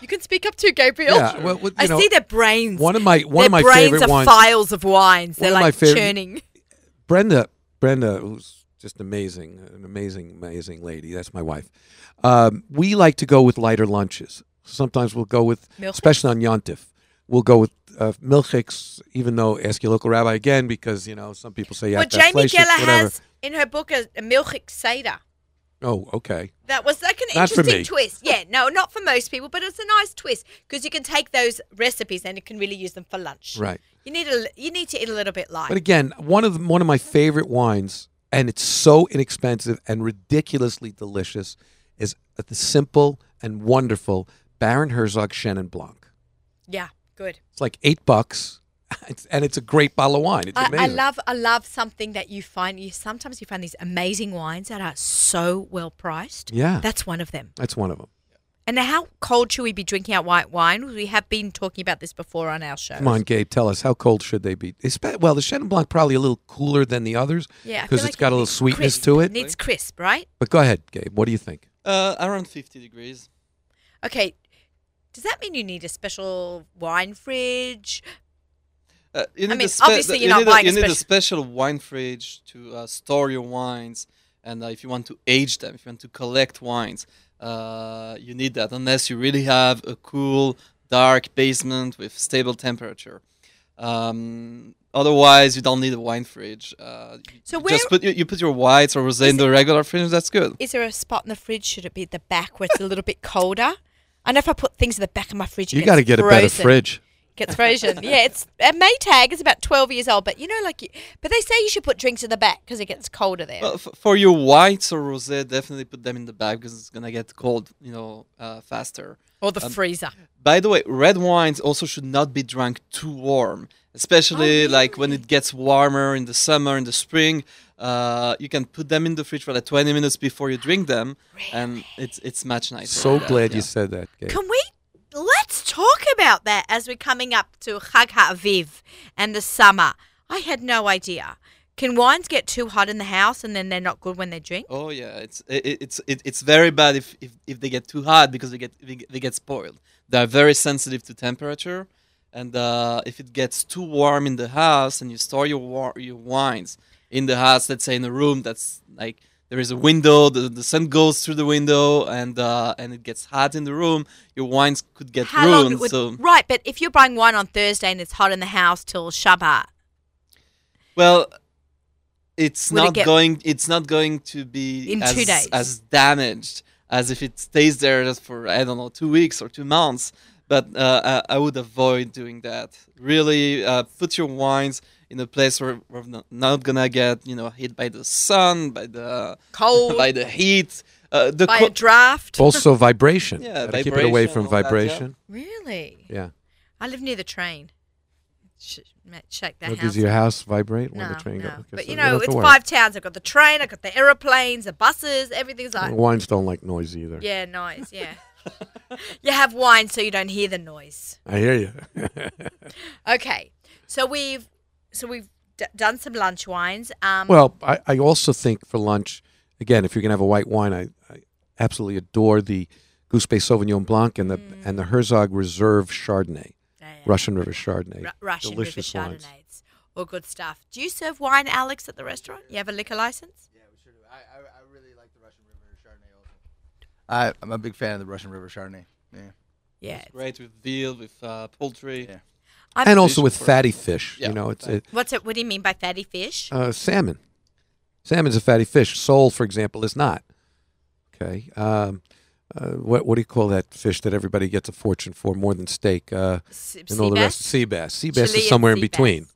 you can speak up too, Gabriel. Yeah, well, well, I know, see their brains. One of my one their of my favorite wines. Their brains are files of wines. They're like churning. Brenda, Brenda, who's just amazing, an amazing, amazing lady. That's my wife. Um, we like to go with lighter lunches. Sometimes we'll go with, milchiks. especially on Yontif, we'll go with uh, milchiks, even though ask your local rabbi again, because, you know, some people say, yeah, well, Jamie Geller has in her book a, a milchik seder. Oh, okay. That was like an not interesting twist. Yeah, no, not for most people, but it's a nice twist because you can take those recipes and you can really use them for lunch. Right. You need a, you need to eat a little bit light. But again, one of the, one of my favorite wines, and it's so inexpensive and ridiculously delicious, is the simple and wonderful Baron Herzog Chenin Blanc. Yeah, good. It's like eight bucks, it's, and it's a great bottle of wine. It's I, amazing. I love, I love something that you find. You sometimes you find these amazing wines that are so well priced. Yeah, that's one of them. That's one of them. And how cold should we be drinking our white wine? We have been talking about this before on our show. Come on, Gabe, tell us. How cold should they be? Well, the Chenin Blanc probably a little cooler than the others yeah, because it's like got it a little sweetness crisp. to it. It needs crisp, right? But go ahead, Gabe. What do you think? Uh, around fifty degrees. Okay. Does that mean you need a special wine fridge? Uh, you need I mean, obviously you're not buying a, you need a special wine fridge to uh, store your wines. And uh, if you want to age them, if you want to collect wines, Uh, you need that unless you really have a cool, dark basement with stable temperature. Um, otherwise, you don't need a wine fridge. Uh, so where just put you, you put your whites or rosé in the regular fridge. That's good. Is there a spot in the fridge? Should it be at the back where it's a little bit colder? I know if I put things in the back of my fridge, it you got to get frozen. a better fridge. Gets frozen. Yeah, it's a Maytag. It's about twelve years old, but you know, like, you, but they say you should put drinks in the back because it gets colder there. Well, f for your whites or rosé, definitely put them in the back because it's gonna get cold, you know, uh, faster. Or the um, freezer. By the way, red wines also should not be drunk too warm, especially oh, really? like when it gets warmer in the summer, in the spring. Uh, you can put them in the fridge for like twenty minutes before you drink them, really? and it's it's much nicer. So glad that, yeah. you said that. Kate. Can we? Let's talk about that as we're coming up to Chag HaAviv and the summer. I had no idea. Can wines get too hot in the house and then they're not good when they drink? Oh yeah, it's it, it's it, it's very bad if, if if they get too hot because they get they get spoiled. They are very sensitive to temperature, and uh, if it gets too warm in the house and you store your war your wines in the house, let's say in a room that's like there is a window, the, the sun goes through the window, and uh, and it gets hot in the room, your wines could get How ruined. Long it would, so. Right, but if you're buying wine on Thursday and it's hot in the house till Shabbat. Well, it's not it going it's not going to be in as, two days. as damaged as if it stays there just for, I don't know, two weeks or two months. But uh, I, I would avoid doing that. Really, uh, put your wines in a place where we're not gonna get, you know, hit by the sun, by the cold, by the heat, uh, the by a draft. Also vibration. Yeah, vibration, keep it away from vibration. That, yeah. Really? Yeah. I live near the train. Sh shake that well, house. Does your house vibrate no, when the train no. goes? Okay, but so you know, it's five towns. I've got the train. I've got the aeroplanes, the buses. Everything's like. Wines don't like noise either. Yeah, noise. Yeah. You have wine so you don't hear the noise. I hear you. Okay, so we've. So we've d done some lunch wines. Um, well, I, I also think for lunch, again, if you're going to have a white wine, I, I absolutely adore the Goose Bay Sauvignon Blanc and the mm. and the Herzog Reserve Chardonnay, yeah, yeah. Russian River Chardonnay. R Russian Delicious River wines. Chardonnay. It's all good stuff. Do you serve wine, Alex, at the restaurant? You have a liquor license? Yeah, we sure do. I, I, I really like the Russian River Chardonnay also. I, I'm a big fan of the Russian River Chardonnay. Yeah. Yeah. It's, it's great with veal, with uh, poultry. Yeah. I'm and also with fatty fish, yeah, you know. It's it, what's it? What do you mean by fatty fish? Uh, salmon, salmon's a fatty fish. Sole, for example, is not. Okay. Um, uh, what what do you call that fish that everybody gets a fortune for more than steak? Uh, sea and all bass? the rest. Sea bass. Sea bass Chilean is somewhere in between, bass.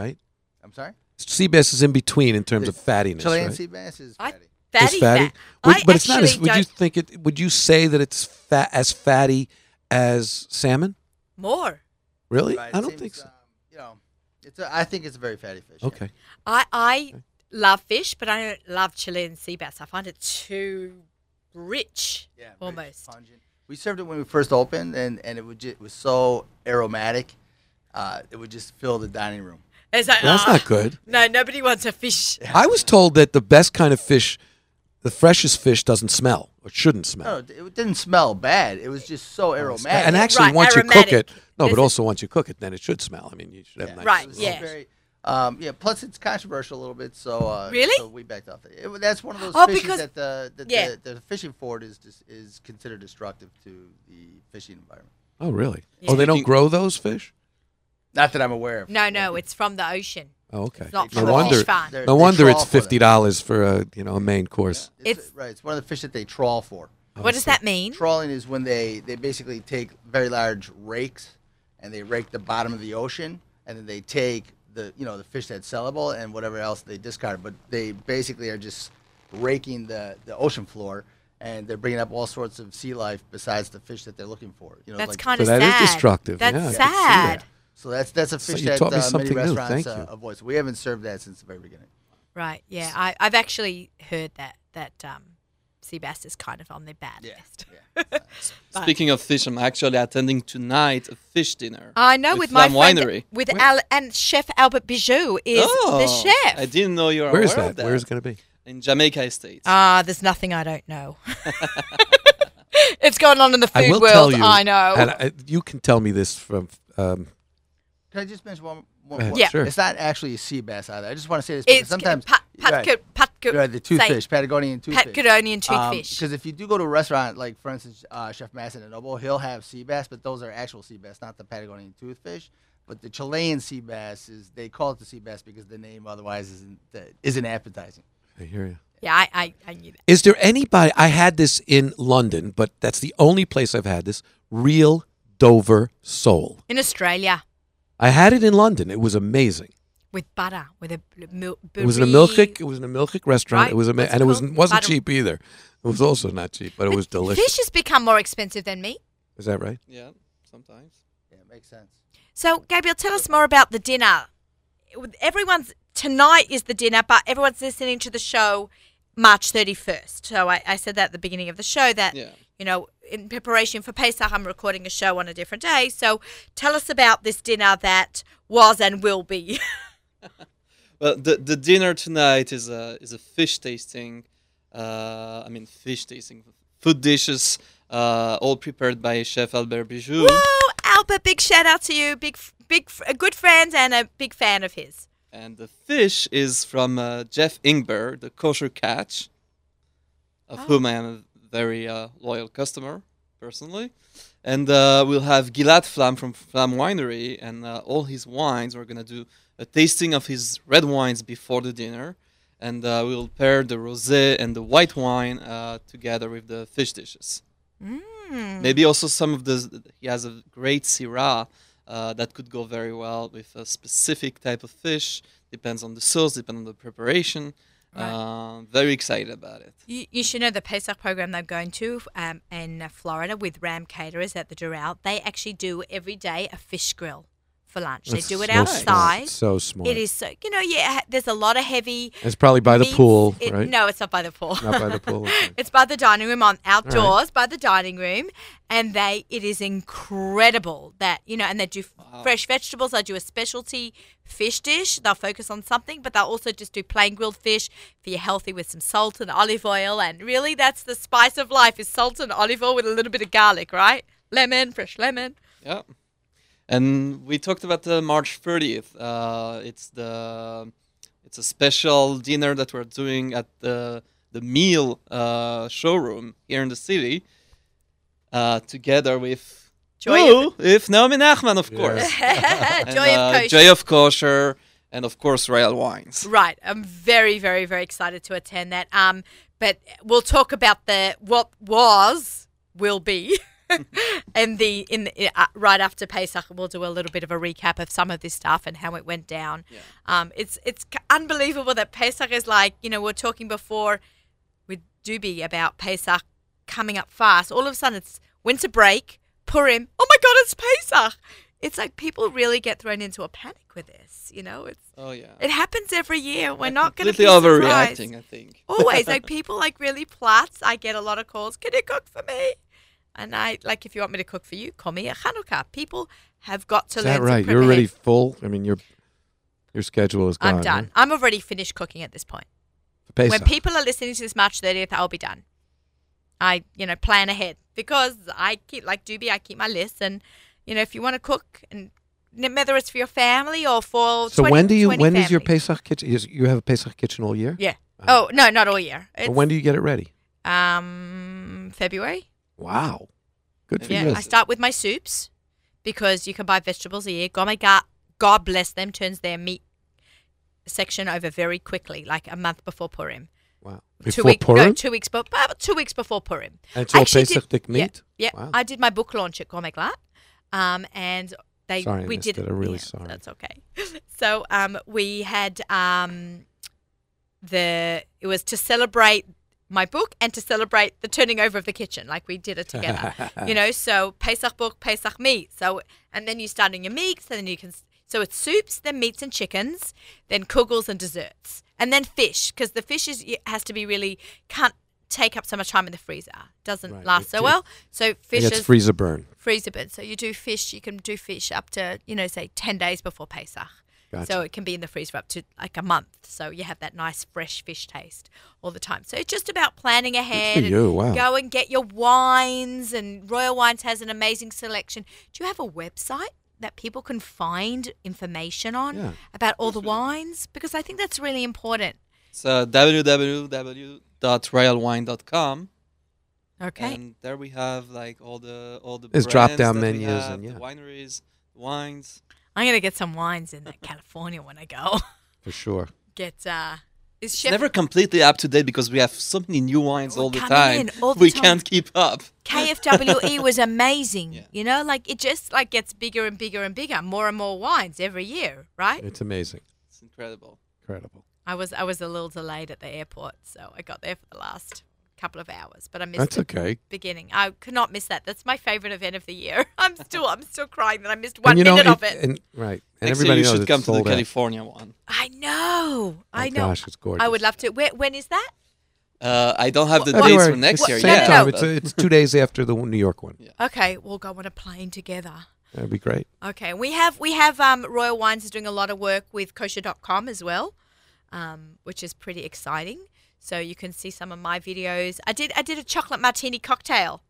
right? I'm sorry. Sea bass is in between in terms the, of fattiness. Chilean right? sea bass is fatty. I, fatty. It's fatty. Fat. Would, I but it's not. As, would you think it? Would you say that it's fat as fatty as salmon? More. Really? Right. I don't seems, think so. Um, you know, it's a, I think it's a very fatty fish. Okay. Yeah. I, I love fish, but I don't love Chilean sea bass. I find it too rich, yeah, almost. Rich, pungent. We served it when we first opened, and, and it, would just, it was so aromatic, uh, it would just fill the dining room. It's like, well, that's oh, not good. No, nobody wants a fish. I was told that the best kind of fish, the freshest fish, doesn't smell or shouldn't smell. No, it didn't smell bad. It was just so aromatic. And actually, right, once aromatic. you cook it, no, Is but it? also once you cook it, then it should smell. I mean, you should have yeah. nice right, smell. Yeah. Very, Um, yeah, plus it's controversial a little bit, so uh, really, so we backed off. It, it, that's one of those oh, fishes because, that, the, that yeah. the, the fishing for it is just, is considered destructive to the fishing environment. Oh, really? Yeah. Oh, they don't grow those fish? Not that I'm aware of. No, no, it's from the ocean. Oh, okay. It's not no from wonder, fish farm. No wonder it's fifty dollars for a you know a main course. Yeah, it's, it's right. It's one of the fish that they trawl for. Oh, what does so. that mean? Trawling is when they they basically take very large rakes and they rake the bottom of the ocean, and then they take the you know the fish that's sellable and whatever else they discard, but they basically are just raking the the ocean floor, and they're bringing up all sorts of sea life besides the fish that they're looking for. You know, that's like, kind of so sad. That is destructive. That's yeah, sad. That. So that's that's a fish so that uh, many restaurants uh, avoid. So we haven't served that since the very beginning. Right. Yeah. I, I've actually heard that that um, sea bass is kind of on their bad yeah, list. Yeah. Speaking of fish, I'm actually attending tonight a fish dinner. I know with, with my friend, winery with Al, and Chef Albert Bijou is oh, the chef. I didn't know you were aware of that. Where is that? Where is it going to be? In Jamaica Estates. Ah, uh, there's nothing I don't know. It's going on in the food I will world. Tell you, I know. And I, you can tell me this from. Um, Can I just mention one? one, one? Yeah, sure. It's not actually a sea bass either. I just want to say this because it's sometimes pat, pat, right, pat, pat, right, the toothfish, Patagonian toothfish, Patagonian toothfish. Because um, if you do go to a restaurant, like for instance, uh, Chef Masson and Noble, he'll have sea bass, but those are actual sea bass, not the Patagonian toothfish. But the Chilean sea bass is they call it the sea bass because the name otherwise isn't uh, isn't appetizing. I hear you. Yeah, I, I, I knew that. Is there anybody? I had this in London, but that's the only place I've had this real Dover sole in Australia. I had it in London. It was amazing. With butter, with a milk. It was in a milchic. It was in a milchic restaurant. Right. It was ama- and it was wasn't butter. cheap either. It was also not cheap, but, but it was delicious. Fish has become more expensive than meat. Is that right? Yeah, sometimes. Yeah, it makes sense. So, Gabriel, tell us more about the dinner. Everyone's tonight is the dinner, but everyone's listening to the show March thirty-first. So I, I said that at the beginning of the show that yeah. you know. In preparation for Pesach, I'm recording a show on a different day. So tell us about this dinner that was and will be. Well, the the dinner tonight is a is a fish tasting. Uh, I mean, fish tasting food dishes, uh, all prepared by Chef Albert Bijou. Woo, Albert! Big shout out to you, big big a good friend and a big fan of his. And the fish is from uh, Jeff Ingber, the kosher catch, of oh. whom I am a very uh, loyal customer, personally. And uh, we'll have Gilad Flam from Flam Winery and uh, all his wines. We're going to do a tasting of his red wines before the dinner. And uh, we'll pair the rosé and the white wine uh, together with the fish dishes. Mm. Maybe also some of the... He has a great Syrah uh, that could go very well with a specific type of fish. Depends on the sauce, depends on the preparation. Right. Uh, very excited about it. You, you should know the Pesach program they're going to um, in Florida with Ram Caterers at the Doral. They actually do every day a fish grill for lunch. That's they do it so outside. Smart. So smart. It is so, you know, yeah, there's a lot of heavy. It's probably by meats. the pool, right? It, no, it's not by the pool. Not by the pool. Okay. It's by the dining room, on outdoors, right. by the dining room. And they, it is incredible that, you know, and they do wow. fresh vegetables. They do a specialty fish dish. They'll focus on something, but they'll also just do plain grilled fish for your healthy with some salt and olive oil. And really, that's the spice of life is salt and olive oil with a little bit of garlic, right? Lemon, fresh lemon. Yeah. And we talked about the March thirtieth. Uh, it's the it's a special dinner that we're doing at the the meal uh, showroom here in the city, uh, together with Joy who, of if Naomi Nachman, of yeah. course, and, Joy of uh, Kosher, Joy of Kosher, and of course Royal Wines. Right, I'm very, very, very excited to attend that. Um, but we'll talk about the what was will be. And the in the, uh, right after Pesach, we'll do a little bit of a recap of some of this stuff and how it went down. Yeah. Um, it's it's unbelievable that Pesach is like, you know, we we're talking before with Doobie about Pesach coming up fast. All of a sudden, it's winter break, Purim. Oh my God, it's Pesach! it's like people really get thrown into a panic with this, you know. It's oh yeah, it happens every year. We're I not going to be surprised. Overreacting, I think. Always, like people like really plats. I get a lot of calls. Can you cook for me? And I like if you want me to cook for you, call me a Hanukkah. People have got to. Is learn that right? To you're already full. I mean, your your schedule is gone. I'm done. Right? I'm already finished cooking at this point. Pesach. When people are listening to this March thirtieth, I'll be done. I, you know, plan ahead because I keep, like Doobie, I keep my list. And, you know, if you want to cook, and whether it's for your family or for so twenty, when do you when families. Is your Pesach kitchen? Is, you have a Pesach kitchen all year? Yeah. Uh-huh. Oh no, not all year. It's, when do you get it ready? Um, February. Wow, good for yeah. you. I start with my soups because you can buy vegetables a year. Gourmet Glatt, God bless them, turns their meat section over very quickly, like a month before Purim. Wow. Before two week, Purim? No, two weeks, but two weeks before Purim. And it's all Pesach did, meat? Yeah, yeah. Wow. I did my book launch at Gourmet Glatt, um, and they sorry, we did it. I'm really yeah, sorry. That's okay. So um, we had um, the it was to celebrate my book and to celebrate the turning over of the kitchen, like we did it together. You know, so Pesach book, Pesach meat. So and then you start on your meats, and then you can. So it's soups, then meats and chickens, then kugels and desserts, and then fish because the fish is has to be really can't take up so much time in the freezer. Doesn't right. last it so well. So fish is freezer burn. Freezer burn. So you do fish. You can do fish up to you know say ten days before Pesach. Gotcha. So it can be in the freezer up to like a month. So you have that nice fresh fish taste all the time. So it's just about planning ahead. Good for you. And wow. Go and get your wines. And Royal Wines has an amazing selection. Do you have a website that people can find information on yeah. about all the wines? Because I think that's really important. It's uh, w w w dot royal wine dot com. Okay. And there we have like all the all the There's brands drop down menus have, and yeah. the wineries, wines. I'm going to get some wines in California when I go. For sure. Get uh is It's Chef never completely up to date because we have so many new wines all the time. All the we time. can't keep up. K F W E was amazing. Yeah. You know, like it just like gets bigger and bigger and bigger, more and more wines every year, right? It's amazing. It's incredible. Incredible. I was I was a little delayed at the airport, so I got there for the last couple of hours, but I missed That's the okay. beginning. I could not miss that. That's my favorite event of the year. I'm still I'm still crying that I missed one you know, minute it, of it. And, right. And Actually, everybody you should knows come to the California out. one. I know. Oh I know. Gosh, it's gorgeous. I would love to. Where, when is that? Uh, I don't have the Everywhere. dates for next well, year. Same yeah. time. No, no. It's, a, it's two days after the New York one. Yeah. Okay. We'll go on a plane together. That'd be great. Okay. We have, we have um, Royal Wines is doing a lot of work with kosher dot com as well, um, which is pretty exciting. So you can see some of my videos. I did I did a chocolate martini cocktail.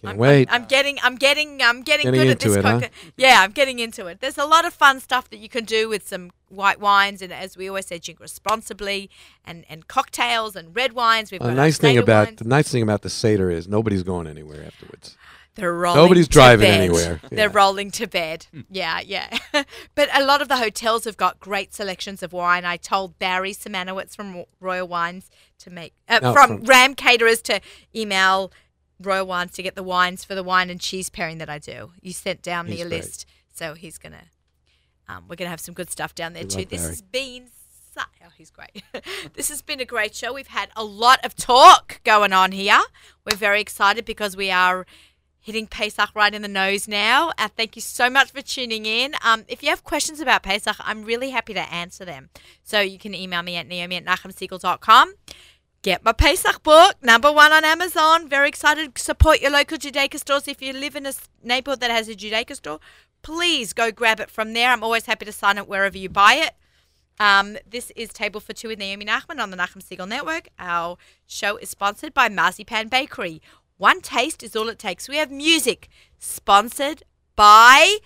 Can't I'm, wait. I'm, I'm getting I'm getting I'm getting, getting good at this it, cocktail. Huh? Yeah, I'm getting into it. There's a lot of fun stuff that you can do with some white wines and as we always say, drink responsibly and, and cocktails and red wines. We've got a nice thing about wines. The nice thing about the Seder is nobody's going anywhere afterwards. They're rolling Nobody's to driving bed. anywhere. Yeah. They're rolling to bed. Yeah, yeah. But a lot of the hotels have got great selections of wine. I told Barry Simanowitz from Royal Wines to make uh, no, from, from Ram Caterers to email Royal Wines to get the wines for the wine and cheese pairing that I do. You sent down me a great. list, so he's gonna. Um, we're gonna have some good stuff down there we too. This Barry. has been. So, oh, he's great. This has been a great show. We've had a lot of talk going on here. We're very excited because we are hitting Pesach right in the nose now. Uh, thank you so much for tuning in. Um, if you have questions about Pesach, I'm really happy to answer them. So you can email me at naomi at nachum segal dot com. Get my Pesach book, number one on Amazon. Very excited. Support your local Judaica stores. If you live in a neighborhood that has a Judaica store, please go grab it from there. I'm always happy to sign it wherever you buy it. Um, this is Table for Two with Naomi Nachman on the Nachum Segal Network. Our show is sponsored by Pan Bakery. One taste is all it takes. We have music sponsored by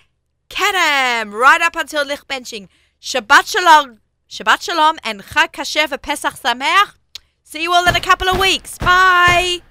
Kadam right up until Lich Benching. Shabbat Shalom, Shabbat Shalom, and Chag Kasher for Pesach Sameach. See you all in a couple of weeks. Bye.